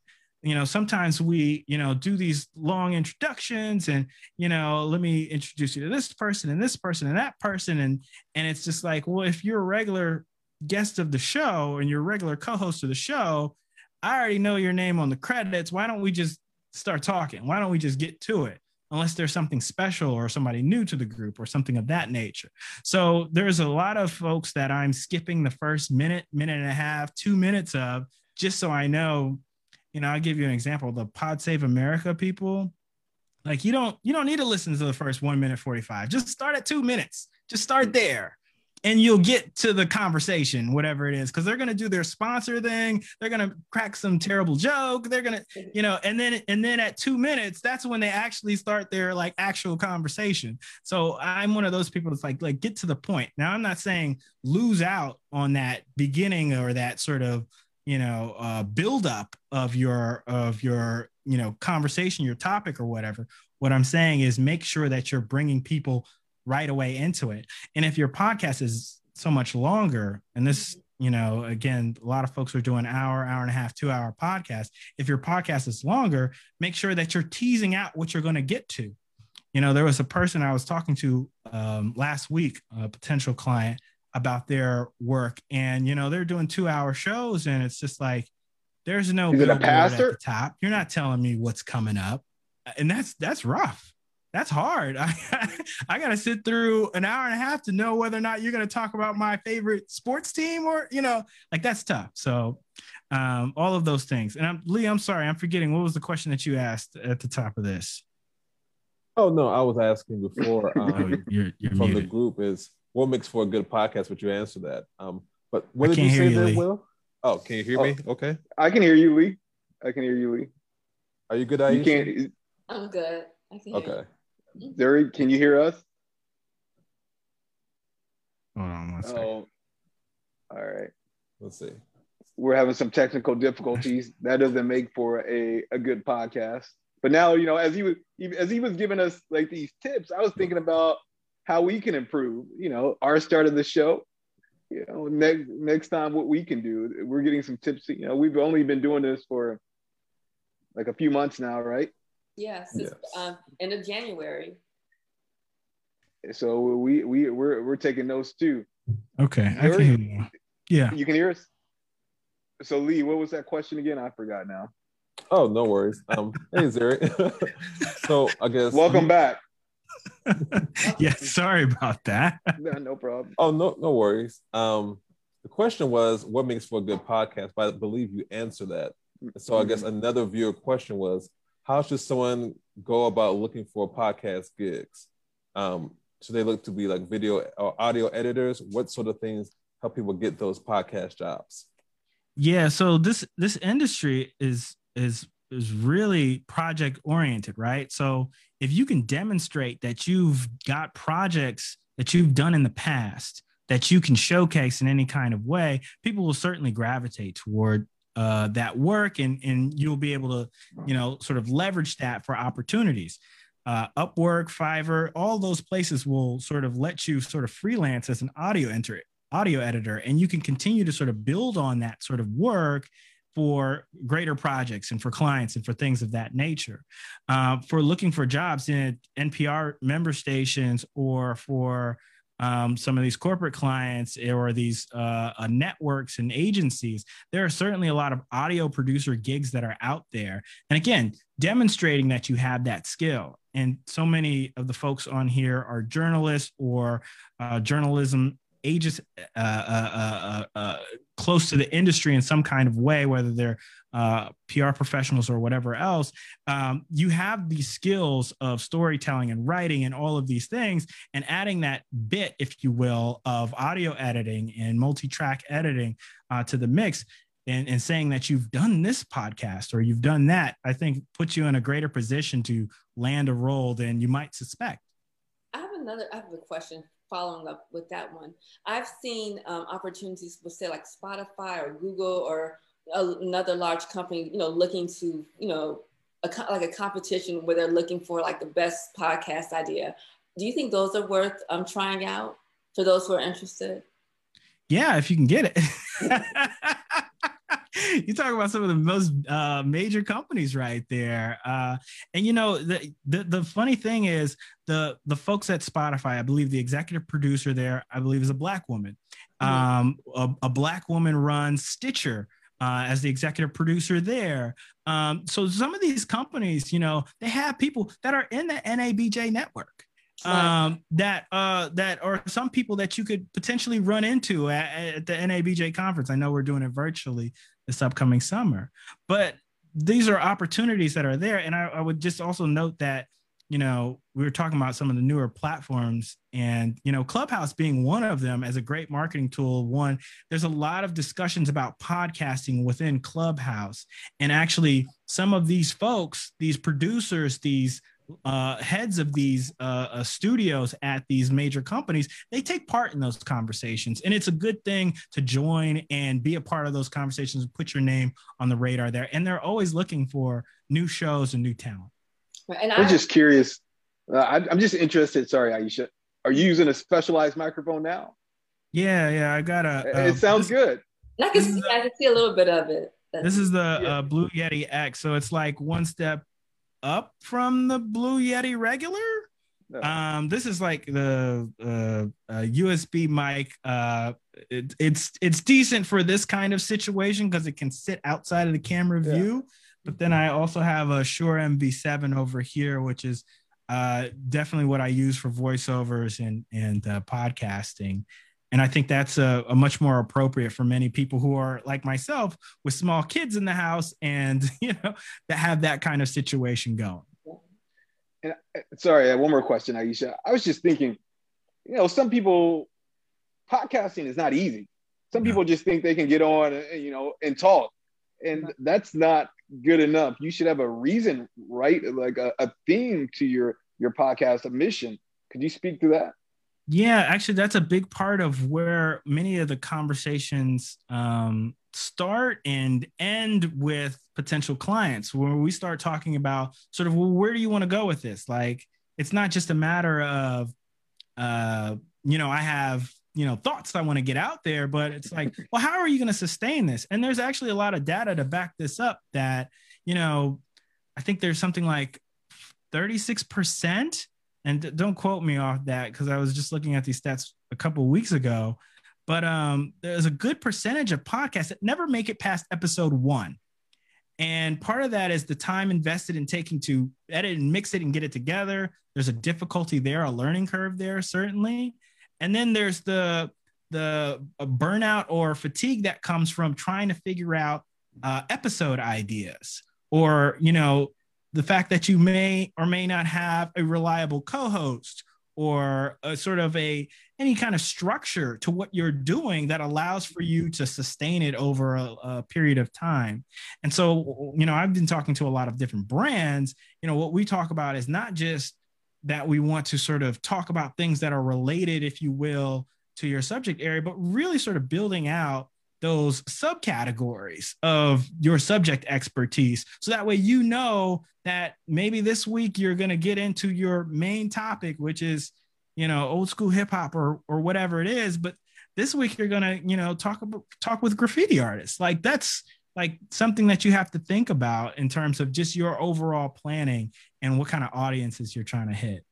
You know, sometimes we, you know, do these long introductions and, you know, let me introduce you to this person and this person and that person. And, and it's just like, well, if you're a regular guest of the show and you're a regular co-host of the show, I already know your name on the credits. Why don't we just start talking? Why don't we just get to it? Unless there's something special or somebody new to the group or something of that nature. So there's a lot of folks that I'm skipping the first minute, minute and a half, two minutes of, just so I know. You know, I'll give you an example. The Pod Save America people, like you don't you don't need to listen to the first one minute forty-five. Just start at two minutes. Just start there, and you'll get to the conversation, whatever it is, because they're gonna do their sponsor thing. They're gonna crack some terrible joke. They're gonna, you know, and then and then at two minutes, that's when they actually start their like actual conversation. So I'm one of those people that's like like get to the point. Now I'm not saying lose out on that beginning or that sort of, you know, uh, build up of your, of your, you know, conversation, your topic or whatever. What I'm saying is make sure that you're bringing people right away into it. And if your podcast is so much longer, and this, you know, again, a lot of folks are doing hour, hour and a half, two hour podcast. If your podcast is longer, make sure that you're teasing out what you're going to get to. You know, there was a person I was talking to um, last week, a potential client, about their work, and you know they're doing two-hour shows, and it's just like there's no is it a pastor at the top. You're not telling me what's coming up, and that's that's rough. That's hard. I I gotta sit through an hour and a half to know whether or not you're gonna talk about my favorite sports team, or you know, like that's tough. So um, all of those things. And I'm Lee. I'm sorry, I'm forgetting. What was the question that you asked at the top of this? Oh no, I was asking before um, oh, you're, you're from muted. The group is. What makes for a good podcast? But you answer that. Um, but what I did you say there, Will? Oh, can you hear oh, me? Okay. I can hear you, Lee. I can hear you, Lee. Are you good, Ayesha? You can't. I'm good. I can hear okay. you. Zuri, can you hear us? Hold on one second. Oh, all right. Let's see. We're having some technical difficulties. That doesn't make for a, a good podcast. But now, you know, as he was as he was giving us like these tips, I was thinking about how we can improve, you know, our start of the show, you know, next next time what we can do. We're getting some tips. You know, we've only been doing this for like a few months now, right? Yeah, since yes. um, end of January. So we we we're we're taking notes too. Okay, I can hear you. Yeah, you can hear us. So Lee, what was that question again? I forgot now. Oh, no worries. Um, hey Zuri. So I guess welcome back. Yeah, sorry about that. No, no problem. Oh, no, no worries. Um, The question was, what makes for a good podcast? But I believe you answered that. So I guess another viewer question was, how should someone go about looking for podcast gigs? Um, should they look to be like video or audio editors? What sort of things help people get those podcast jobs? Yeah, so this this industry is is is really project oriented, right? So if you can demonstrate that you've got projects that you've done in the past that you can showcase in any kind of way, people will certainly gravitate toward uh, that work, and and you'll be able to, you know, sort of leverage that for opportunities. Uh, Upwork, Fiverr, all those places will sort of let you sort of freelance as an audio enter, audio editor, and you can continue to sort of build on that sort of work for greater projects and for clients and for things of that nature. Uh, for looking for jobs in N P R member stations or for um, some of these corporate clients or these uh, uh, networks and agencies, there are certainly a lot of audio producer gigs that are out there. And again, demonstrating that you have that skill. And so many of the folks on here are journalists or uh, journalism ages uh, uh, uh, uh, close to the industry in some kind of way, whether they're uh, P R professionals or whatever else. Um, you have these skills of storytelling and writing and all of these things, and adding that bit, if you will, of audio editing and multi-track editing uh, to the mix. And, and saying that you've done this podcast or you've done that, I think puts you in a greater position to land a role than you might suspect. I have another, I have a question following up with that one. I've seen um, opportunities with, say, like Spotify or Google or a, another large company, you know, looking to, you know, a, like a competition where they're looking for like the best podcast idea. Do you think those are worth um, trying out for those who are interested? Yeah, if you can get it. You talk about some of the most uh, major companies right there. Uh, and, you know, the, the the funny thing is the the folks at Spotify, I believe the executive producer there, I believe, is a Black woman. Um, a, a Black woman runs Stitcher uh, as the executive producer there. Um, so some of these companies, you know, they have people that are in the N A B J network. Um, that uh, that are some people that you could potentially run into at, at the N A B J conference. I know we're doing it virtually this upcoming summer, but these are opportunities that are there. And I, I would just also note that, you know, we were talking about some of the newer platforms and, you know, Clubhouse being one of them as a great marketing tool. One, there's a lot of discussions about podcasting within Clubhouse, and actually some of these folks, these producers, these Uh, heads of these uh, uh, studios at these major companies, they take part in those conversations. And it's a good thing to join and be a part of those conversations and put your name on the radar there. And they're always looking for new shows and new talent. And I'm I, just curious. Uh, I, I'm just interested. Sorry, Ayesha. Are you using a specialized microphone now? Yeah, yeah. I got a... a it sounds this, good. I can, see, I can see a little bit of it. This is the yeah. uh, Blue Yeti X. So it's like one step up from the Blue Yeti regular. No. Um, this is like the uh, uh, U S B mic. Uh, it, it's it's decent for this kind of situation because it can sit outside of the camera view. Yeah. But then I also have a Shure M V seven over here, which is uh, definitely what I use for voiceovers and and uh, podcasting. And I think that's a, a much more appropriate for many people who are like myself with small kids in the house and, you know, that have that kind of situation going. And sorry, one more question, Ayesha. I was just thinking, you know, some people, podcasting is not easy. Some people just think they can get on, and, you know, and talk, and that's not good enough. You should have a reason, right? Like a, a theme to your, your podcast, a mission. Could you speak to that? Yeah, actually, that's a big part of where many of the conversations um, start and end with potential clients, where we start talking about sort of, well, where do you want to go with this? Like, it's not just a matter of, uh, you know, I have, you know, thoughts I want to get out there, but it's like, well, how are you going to sustain this? And there's actually a lot of data to back this up that, you know, I think there's something like thirty-six percent. And don't quote me off that because I was just looking at these stats a couple of weeks ago. But um, there's a good percentage of podcasts that never make it past episode one. And part of that is the time invested in taking to edit and mix it and get it together. There's a difficulty there, a learning curve there, certainly. And then there's the the burnout or fatigue that comes from trying to figure out uh, episode ideas, or, you know, the fact that you may or may not have a reliable co-host, or a sort of a any kind of structure to what you're doing that allows for you to sustain it over a, a period of time. And so, you know, I've been talking to a lot of different brands. You know, what we talk about is not just that we want to sort of talk about things that are related, if you will, to your subject area, but really sort of building out those subcategories of your subject expertise. So that way, you know that maybe this week you're going to get into your main topic, which is, you know, old school hip hop or, or whatever it is. But this week you're going to, you know, talk about, talk with graffiti artists. Like that's like something that you have to think about in terms of just your overall planning and what kind of audiences you're trying to hit.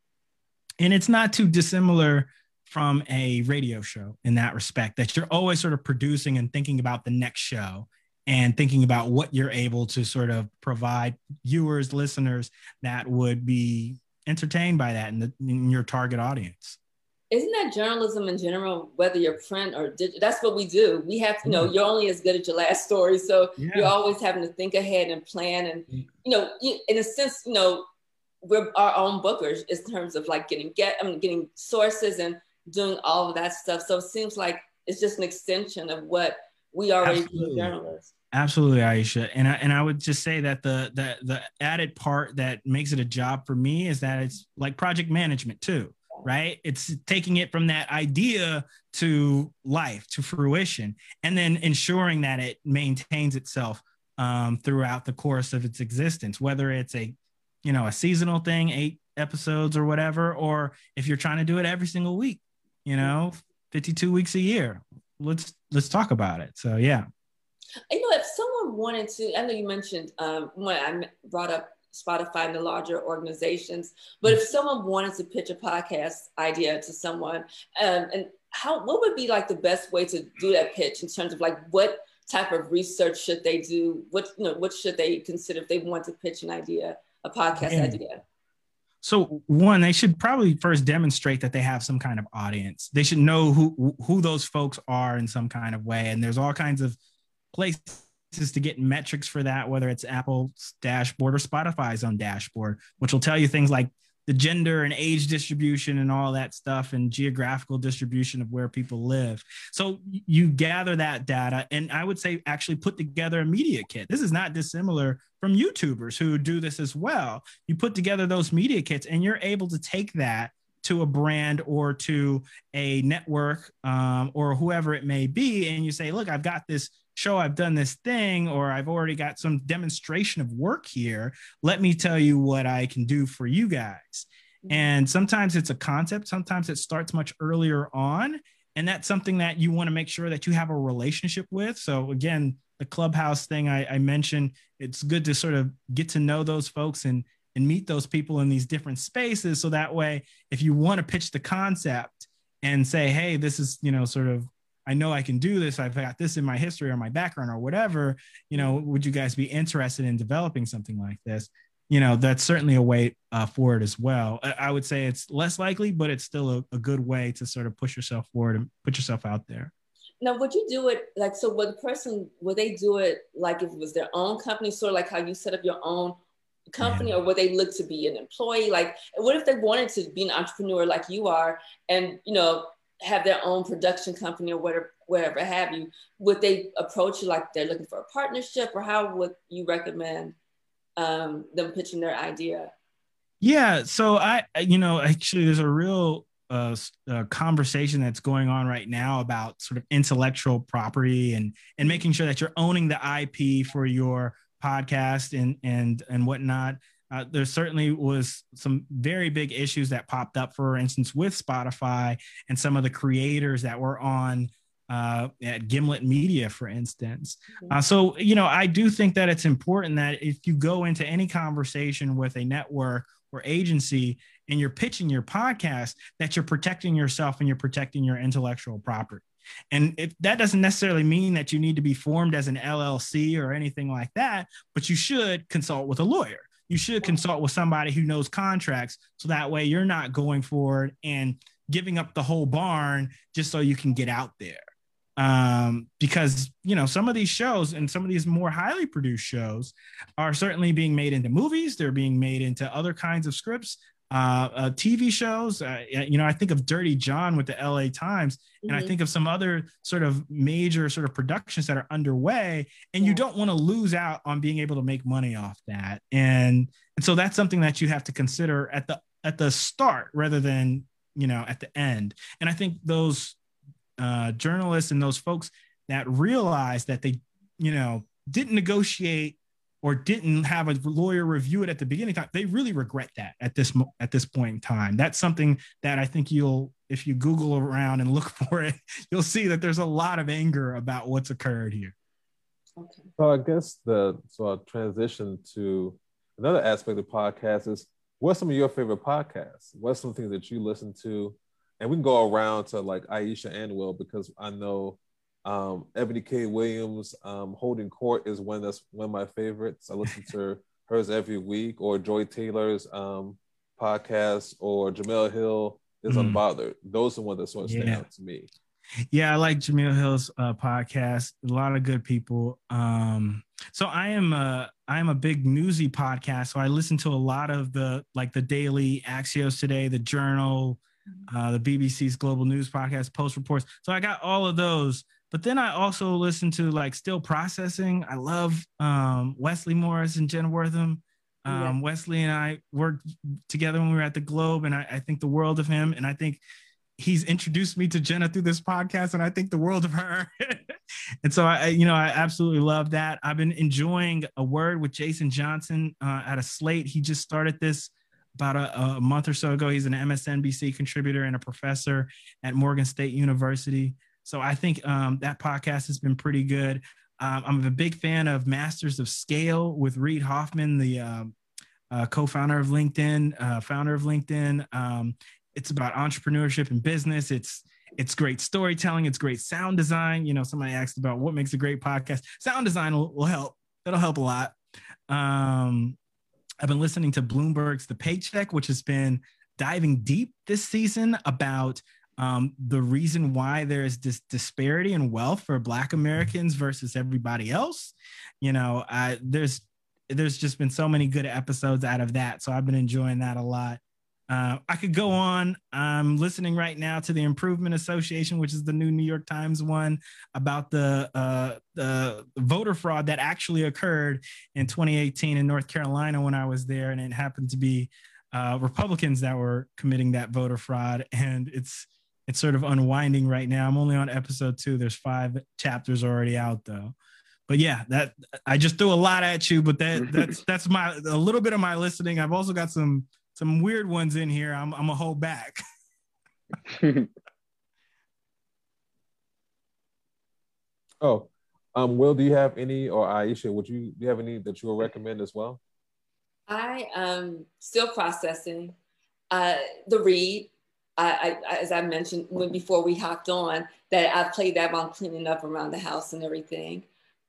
And it's not too dissimilar from a radio show in that respect, that you're always sort of producing and thinking about the next show and thinking about what you're able to sort of provide viewers, listeners that would be entertained by that in, the, in your target audience. Isn't that journalism in general, whether you're print or digital? That's what we do. We have to know you're only as good as your last story. So yeah. You're always having to think ahead and plan. And, you know, in a sense, you know, we're our own bookers in terms of like getting get, I mean, getting sources and doing all of that stuff. So it seems like it's just an extension of what we already do as journalists. Absolutely, Ayesha. And I, and I would just say that the, the, the added part that makes it a job for me is that it's like project management too, right? It's taking it from that idea to life, to fruition, and then ensuring that it maintains itself um, throughout the course of its existence, whether it's a, you know, a seasonal thing, eight episodes or whatever, or if you're trying to do it every single week, you know, fifty-two weeks a year. Let's let's talk about it. So, yeah. You know, if someone wanted to, I know you mentioned um, when I brought up Spotify and the larger organizations, but if someone wanted to pitch a podcast idea to someone, um, and how, what would be like the best way to do that pitch in terms of like what type of research should they do? What, you know, what should they consider if they want to pitch an idea, a podcast yeah. idea? So one, they should probably first demonstrate that they have some kind of audience. They should know who who those folks are in some kind of way. And there's all kinds of places to get metrics for that, whether it's Apple's dashboard or Spotify's own dashboard, which will tell you things like the gender and age distribution and all that stuff, and geographical distribution of where people live. So you gather that data. And I would say actually put together a media kit. This is not dissimilar from YouTubers who do this as well. You put together those media kits and you're able to take that to a brand or to a network um, or whoever it may be. And you say, look, I've got this show, I've done this thing, or I've already got some demonstration of work here. Let me tell you what I can do for you guys. And sometimes it's a concept. Sometimes it starts much earlier on. And that's something that you want to make sure that you have a relationship with. So again, the Clubhouse thing I, I mentioned, it's good to sort of get to know those folks and, and meet those people in these different spaces. So that way, if you want to pitch the concept and say, hey, this is, you know, sort of, I know I can do this. I've got this in my history or my background or whatever, you know, would you guys be interested in developing something like this? You know, that's certainly a way uh, forward as well. I, I would say it's less likely, but it's still a, a good way to sort of push yourself forward and put yourself out there. Now, would you do it like, so would the person, would they do it like if it was their own company, sort of like how you set up your own company, yeah. or would they look to be an employee? Like, what if they wanted to be an entrepreneur like you are and, you know, have their own production company or whatever, whatever have you, would they approach you like they're looking for a partnership, or how would you recommend um, them pitching their idea? Yeah, so I, you know, actually there's a real uh, uh, conversation that's going on right now about sort of intellectual property and and making sure that you're owning the I P for your podcast and and and whatnot. Uh, there certainly was some very big issues that popped up, for instance, with Spotify and some of the creators that were on uh, at Gimlet Media, for instance. Uh, so, you know, I do think that it's important that if you go into any conversation with a network or agency and you're pitching your podcast, that you're protecting yourself and you're protecting your intellectual property. And if that doesn't necessarily mean that you need to be formed as an L L C or anything like that, but you should consult with a lawyer. You should consult with somebody who knows contracts, so that way you're not going forward and giving up the whole barn just so you can get out there. Um, because, you know, some of these shows and some of these more highly produced shows are certainly being made into movies. They're being made into other kinds of scripts, uh, uh, T V shows. Uh, you know, I think of Dirty John with the L A Times, mm-hmm. and I think of some other sort of major sort of productions that are underway, and yeah. you don't want to lose out on being able to make money off that. And, and so that's something that you have to consider at the, at the start rather than, you know, at the end. And I think those, Uh, journalists and those folks that realized that they, you know, didn't negotiate or didn't have a lawyer review it at the beginning time, they really regret that at this at this point in time. That's something that I think you'll, if you Google around and look for it, you'll see that there's a lot of anger about what's occurred here. Okay. So I guess the so I'll transition to another aspect of the podcast is what's some of your favorite podcasts? What's some things that you listen to? And we can go around to like Ayesha and Will, because I know um, Ebony K. Williams, um, Holding Court is one that's one of my favorites. I listen to hers every week, or Joy Taylor's um, podcast, or Jamel Hill is mm. Unbothered. Those are one that sort of yeah. stand out to me. Yeah, I like Jamel Hill's uh, podcast. A lot of good people. Um, so I am a I am a big newsy podcast. So I listen to a lot of the like the Daily, Axios Today, the Journal. Uh, the B B C's Global News Podcast, Post Reports. So I got all of those. But then I also listen to like Still Processing. I love um, Wesley Morris and Jen Wortham. Um, yeah. Wesley and I worked together when we were at the Globe, and I, I think the world of him. And I think he's introduced me to Jenna through this podcast, and I think the world of her. And so I, you know, I absolutely love that. I've been enjoying A Word with Jason Johnson uh, out of Slate. He just started this about a, a month or so ago. He's an M S N B C contributor and a professor at Morgan State University. So I think um, that podcast has been pretty good. Um, I'm a big fan of Masters of Scale with Reid Hoffman, the um, uh, co-founder of LinkedIn, uh, founder of LinkedIn. Um, it's about entrepreneurship and business. It's it's great storytelling. It's great sound design. You know, somebody asked about what makes a great podcast. Sound design will, will help. That'll help a lot. Um, I've been listening to Bloomberg's The Paycheck, which has been diving deep this season about um, the reason why there is this disparity in wealth for Black Americans versus everybody else. You know, I, there's there's just been so many good episodes out of that. So I've been enjoying that a lot. Uh, I could go on. I'm listening right now to the Improvement Association, which is the new New York Times one about the, uh, the voter fraud that actually occurred in twenty eighteen in North Carolina when I was there. And it happened to be uh, Republicans that were committing that voter fraud. And it's, it's sort of unwinding right now. I'm only on episode two. There's five chapters already out though. But yeah, that I just threw a lot at you, but that that's, that's my, a little bit of my listening. I've also got some, Some weird ones in here. I'm I'm a hold back. oh, um, Will, do you have any, or Ayesha, would you do you have any that you would recommend as well? I am still processing uh, the read. I, I as I mentioned when before we hopped on that I played that while cleaning up around the house and everything.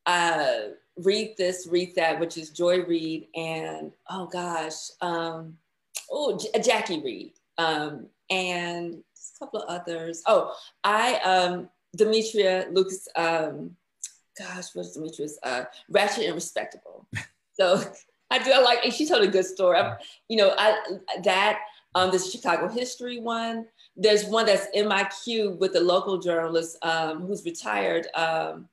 Uh, read this, read that, which is Joy Reid and oh gosh. Um, Oh, Jackie Reed um, and a couple of others. Oh, I, um, Demetria Lucas, um, gosh, what's Demetria's? Uh, Ratchet and Respectable. So I do, I like, and she told a good story. I, you know, I that, um, this Chicago history one. There's one that's in my queue with a local journalist um, who's retired. Um,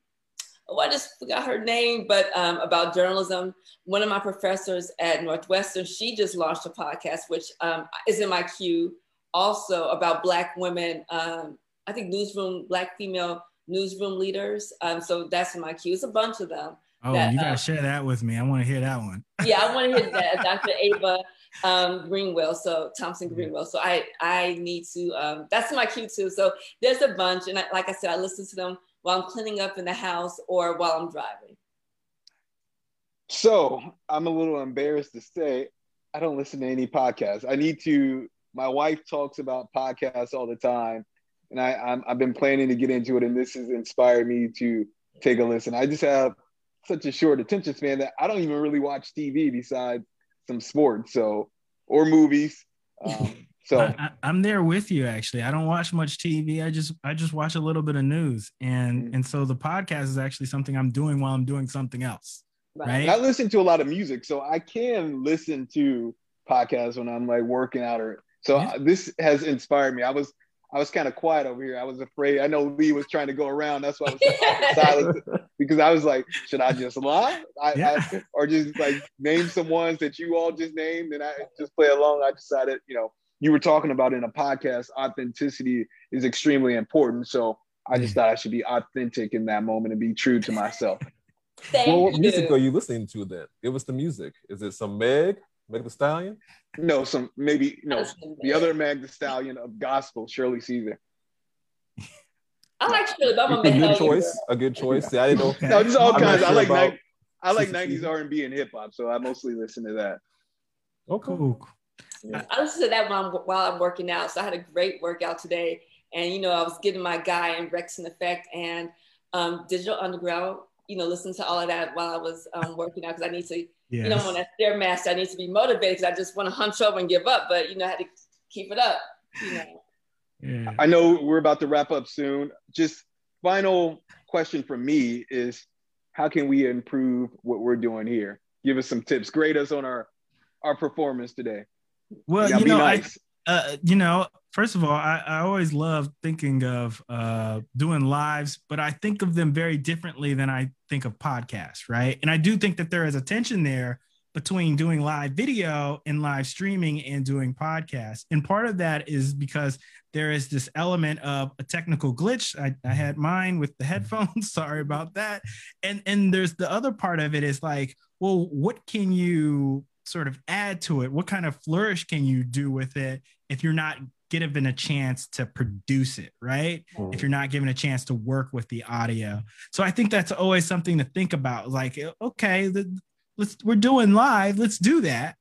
Oh, I just forgot her name, but um, about journalism. One of my professors at Northwestern, she just launched a podcast, which um, is in my queue, also about Black women, um, I think newsroom, Black female newsroom leaders. Um, so that's in my queue. It's a bunch of them. Oh, that, you gotta uh, share that with me. I wanna hear that one. Yeah, I wanna hear that, Doctor Ava um, Greenwell, so Thompson Greenwell. So I, I need to, um, that's in my queue too. So there's a bunch, and I, like I said, I listen to them while I'm cleaning up in the house or while I'm driving. So I'm a little embarrassed to say, I don't listen to any podcasts. I need to, my wife talks about podcasts all the time and I, I'm, I've been planning to get into it, and this has inspired me to take a listen. I just have such a short attention span that I don't even really watch T V besides some sports, so, or movies. Um, So I, I, I'm there with you. Actually, I don't watch much T V. I just I just watch a little bit of news, and mm-hmm. and so the podcast is actually something I'm doing while I'm doing something else. Right. right? And I listen to a lot of music, so I can listen to podcasts when I'm like working out or so. Yeah. I, this has inspired me. I was I was kind of quiet over here. I was afraid. I know Lee was trying to go around. That's why I was like, silent because I was like, should I just lie? I, yeah. I, or just like name some ones that you all just named and I just play along. I decided, you know. You were talking about in a podcast, authenticity is extremely important. So I just thought I should be authentic in that moment and be true to myself. Thank well, what you. music are you listening to then? It was the music. Is it some Meg, Meg Thee Stallion? No, some maybe, no, the other Meg Thee Stallion of gospel, Shirley Caesar. I like Shirley, but I'm a good Meg choice. A good choice. See, I didn't know. No, just all I'm kinds. Sure I like about... I like nineties R and B and hip hop, so I mostly listen to that. Okay. Cool. Yeah. I listen to that while I'm, while I'm working out. So I had a great workout today. And, you know, I was getting my guy in Rex and Effect and um, Digital Underground, you know, listen to all of that while I was um, working out because I need to, yes. you know, on that Stairmaster, I need to be motivated because I just want to hunch over and give up. But, you know, I had to keep it up. You know. Yeah. I know we're about to wrap up soon. Just final question from me is how can we improve what we're doing here? Give us some tips. Grade us on our, our performance today. Well, yeah, you know, nice. I, uh, you know, first of all, I, I always love thinking of uh, doing lives, but I think of them very differently than I think of podcasts, right? And I do think that there is a tension there between doing live video and live streaming and doing podcasts. And part of that is because there is this element of a technical glitch. I, I had mine with the headphones. Sorry about that. And and there's the other part of it is like, well, what can you sort of add to it? What kind of flourish can you do with it if you're not given a chance to produce it, right? Mm. If you're not given a chance to work with the audio. So I think that's always something to think about. Like, okay, let's we're doing live, let's do that.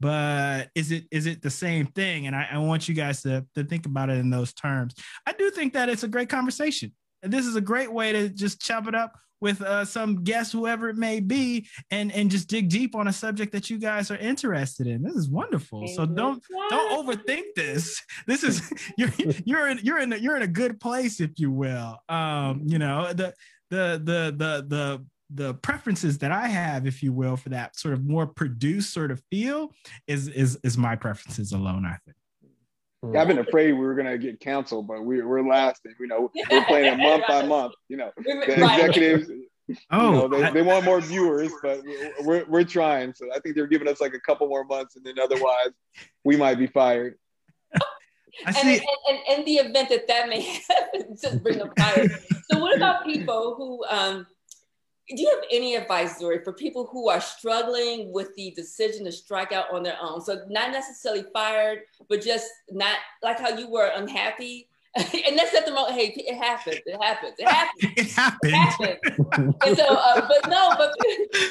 But is it is it the same thing? And I, I want you guys to, to think about it in those terms. I do think that it's a great conversation. And this is a great way to just chop it up with uh, some guest, whoever it may be, and, and just dig deep on a subject that you guys are interested in. This is wonderful. So don't don't overthink this. This is you're you're in you're in a, you're in a good place, if you will. Um, you know the the the the the the preferences that I have, if you will, for that sort of more produced sort of feel is is is my preferences alone, I think. Yeah, I've been afraid we were gonna get canceled, but we, we're lasting. You know, we're playing it month by month. You know, the executives. Oh, you know, they, they want more viewers, but we're we're trying. So I think they're giving us like a couple more months, and then otherwise, we might be fired. I see. And, and, and in the event that that may happen, just bring up fire. So, what about people who? Um, do you have any advice, Zuri, for people who are struggling with the decision to strike out on their own? So not necessarily fired, but just not like how you were unhappy. And that's nothing wrong. Hey, it happens. It happens. It happens. It happens. It happens. And so, uh, but no, but,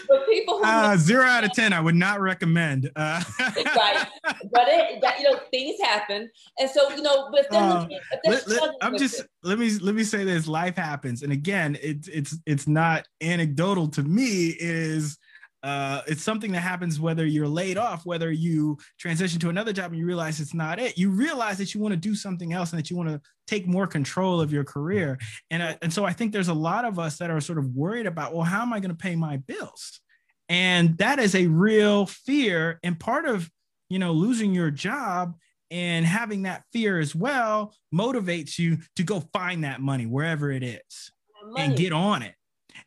but people who uh, make- zero out of ten, I would not recommend. Uh. Right, but it, that, you know, things happen, and so you know, but then uh, let, let, I'm just it. let me let me say this: life happens, and again, it's it's it's not anecdotal to me. It is. Uh, it's something that happens whether you're laid off, whether you transition to another job and you realize it's not it. You realize that you want to do something else and that you want to take more control of your career. And, uh, and so I think there's a lot of us that are sort of worried about, well, how am I going to pay my bills? And that is a real fear. And part of, you know, losing your job and having that fear as well motivates you to go find that money wherever it is and get on it.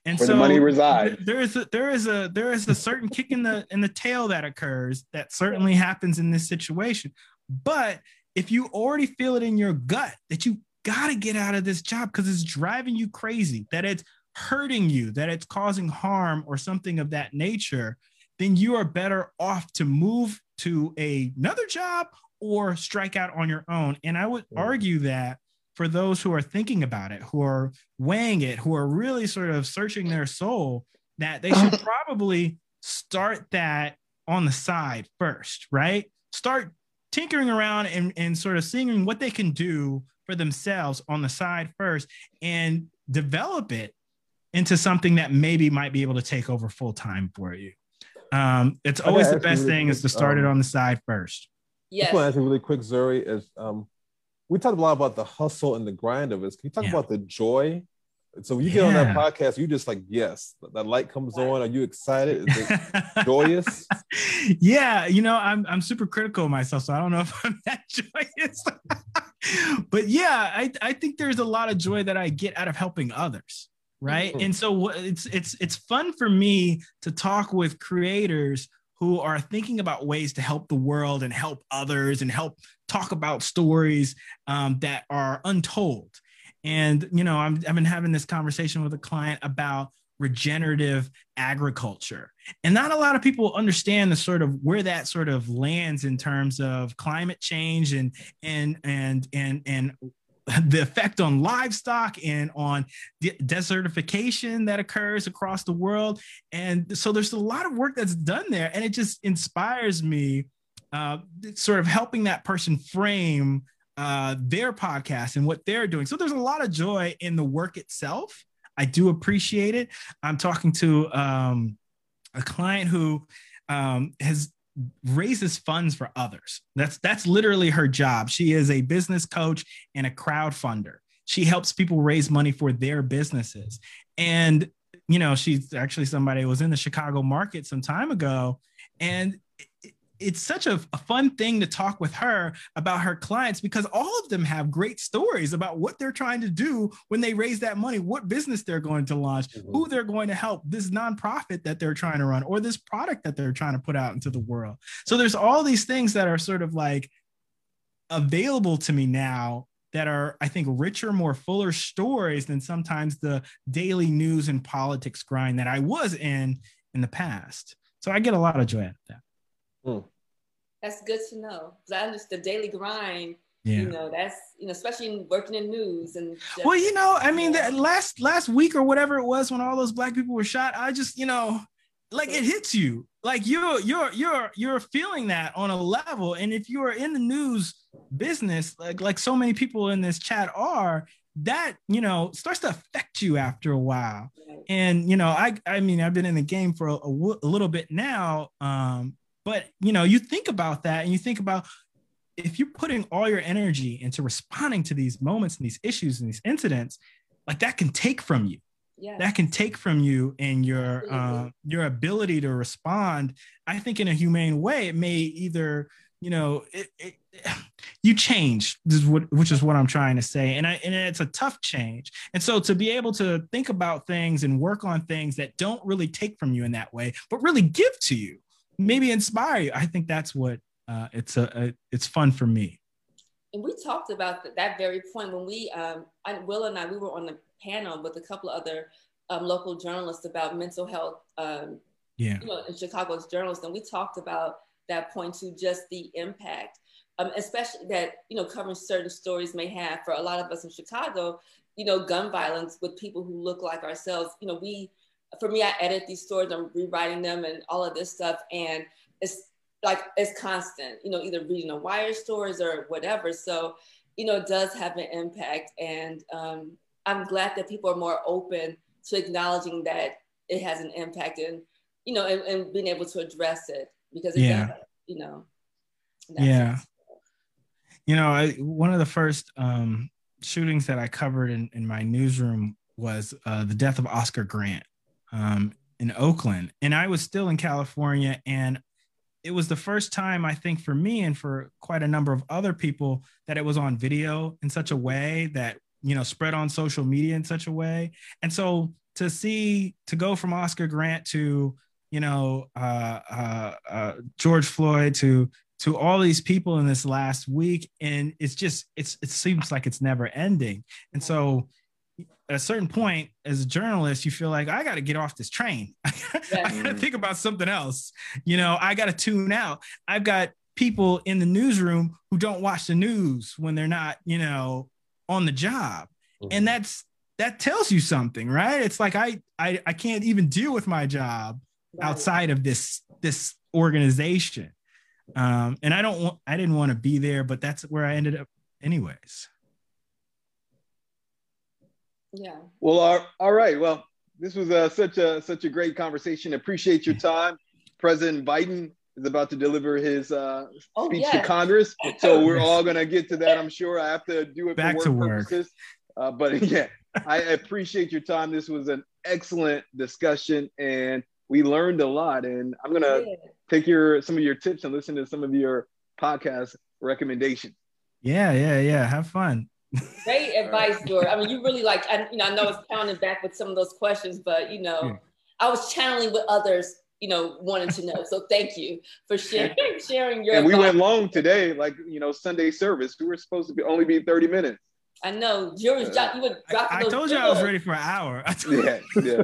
And where so the money resides. There is a, there is a there is a certain kick in the in the tail that occurs that certainly happens in this situation. But if you already feel it in your gut that you got to get out of this job because it's driving you crazy, that it's hurting you, that it's causing harm or something of that nature, then you are better off to move to a, another job or strike out on your own. And I would yeah. argue that for those who are thinking about it, who are weighing it, who are really sort of searching their soul, that they should probably start that on the side first, right? Start tinkering around and, and sort of seeing what they can do for themselves on the side first and develop it into something that maybe might be able to take over full time for you. Um, it's always okay, the best thing is to start um, it on the side first. Yes. I just want to ask you really quick, Zuri, is um, we talked a lot about the hustle and the grind of it. Can you talk yeah. about the joy? So when you get yeah. on that podcast, you just like, yes, that light comes wow. on. Are you excited? Is it joyous? Yeah, you know, I'm I'm super critical of myself, so I don't know if I'm that joyous. But yeah, I, I think there's a lot of joy that I get out of helping others, right? Mm-hmm. And so it's it's it's fun for me to talk with creators who are thinking about ways to help the world and help others and help talk about stories um, that are untold. And, you know, I'm, I've been having this conversation with a client about regenerative agriculture. And not a lot of people understand the sort of where that sort of lands in terms of climate change and, and, and, and, and the effect on livestock and on de- desertification that occurs across the world. And so there's a lot of work that's done there. And it just inspires me, uh, sort of helping that person frame Uh, their podcast and what they're doing. So there's a lot of joy in the work itself. I do appreciate it. I'm talking to um, a client who um, has raises funds for others. That's that's literally her job. She is a business coach and a crowdfunder. She helps people raise money for their businesses. And, you know, she's actually somebody who was in the Chicago market some time ago. And it, It's such a, a fun thing to talk with her about her clients, because all of them have great stories about what they're trying to do when they raise that money, what business they're going to launch, mm-hmm. who they're going to help, this nonprofit that they're trying to run, or this product that they're trying to put out into the world. So there's all these things that are sort of like available to me now that are, I think, richer, more fuller stories than sometimes the daily news and politics grind that I was in in the past. So I get a lot of joy out of that. Mm. That's good to know, because I understand the daily grind. Yeah. You know, that's, you know, especially working in news and just, well, you know, I mean, that last last week or whatever it was when all those black people were shot, I just, you know, like it hits you, like you're you're you're you're feeling that on a level, and if you are in the news business, like like so many people in this chat are, that, you know, starts to affect you after a while. And you know, I I mean, I've been in the game for a, a, w- a little bit now. Um, But, you know, you think about that and you think about if you're putting all your energy into responding to these moments and these issues and these incidents, like that can take from you. Yeah. That can take from you and your uh, your ability to respond. I think in a humane way, it may either, you know, it, it, you change, this is what, which is what I'm trying to say. And, I, and it's a tough change. And so to be able to think about things and work on things that don't really take from you in that way, but really give to you, maybe inspire you. I think that's what uh, it's a, a it's fun for me. And we talked about th- that very point when we, um, I, Will and I, we were on the panel with a couple of other um, local journalists about mental health. Um, yeah, you know, in Chicago's journalists, and we talked about that point too, just the impact, um, especially that, you know, covering certain stories may have for a lot of us in Chicago. You know, gun violence with people who look like ourselves. You know, we. For me, I edit these stories, I'm rewriting them and all of this stuff. And it's like, it's constant, you know, either reading the wire stories or whatever. So, you know, it does have an impact. And um, I'm glad that people are more open to acknowledging that it has an impact and, you know, and, and being able to address it because, it yeah. does, you know. Yeah. Sense. You know, I, one of the first um, shootings that I covered in, in my newsroom was uh, the death of Oscar Grant. Um, in Oakland, and I was still in California, and it was the first time, I think, for me and for quite a number of other people, that it was on video in such a way that, you know, spread on social media in such a way. And so to see, to go from Oscar Grant to, you know, uh, uh, uh, George Floyd to to all these people in this last week, and it's just, it's it seems like it's never ending. And so at a certain point, as a journalist, you feel like, I got to get off this train. Yes. I got to think about something else. You know, I got to tune out. I've got people in the newsroom who don't watch the news when they're not, you know, on the job. Mm-hmm. And that's, that tells you something, right? It's like, I, I, I can't even deal with my job right. outside of this, this organization. Um, and I don't want, I didn't want to be there, but that's where I ended up anyways. Yeah. Well, all, all right. Well, this was uh, such a such a great conversation. Appreciate your time. President Biden is about to deliver his uh, oh, speech yeah. to Congress. So we're all going to get to that, I'm sure. I have to do it Back for work to work. purposes. Uh, but yeah, I appreciate your time. This was an excellent discussion, and we learned a lot. And I'm going to yeah. take your some of your tips and listen to some of your podcast recommendations. Yeah, yeah, yeah. Have fun. Great advice, right. George. I mean, you really like, I, you know, I know it's pounding back with some of those questions, but, you know, yeah. I was channeling what others, you know, wanted to know. So thank you for sharing, sharing your And we went long today, like, you know, Sunday service. We were supposed to be only be thirty minutes. I know. George, uh, you were dropping I, I told you I was ready for an hour. yeah, yeah,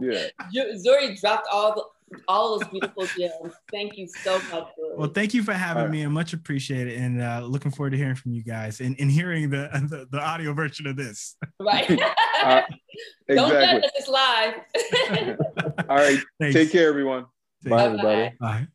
yeah. Zuri dropped all the all those beautiful gems. Thank you so much. Well, thank you for having right. me. I much appreciate it, and uh, looking forward to hearing from you guys and, and hearing the, the the audio version of this. Right. uh, exactly. Don't judge us, it's live. All right. Thanks. Take care, everyone. Take Bye, everybody. Bye.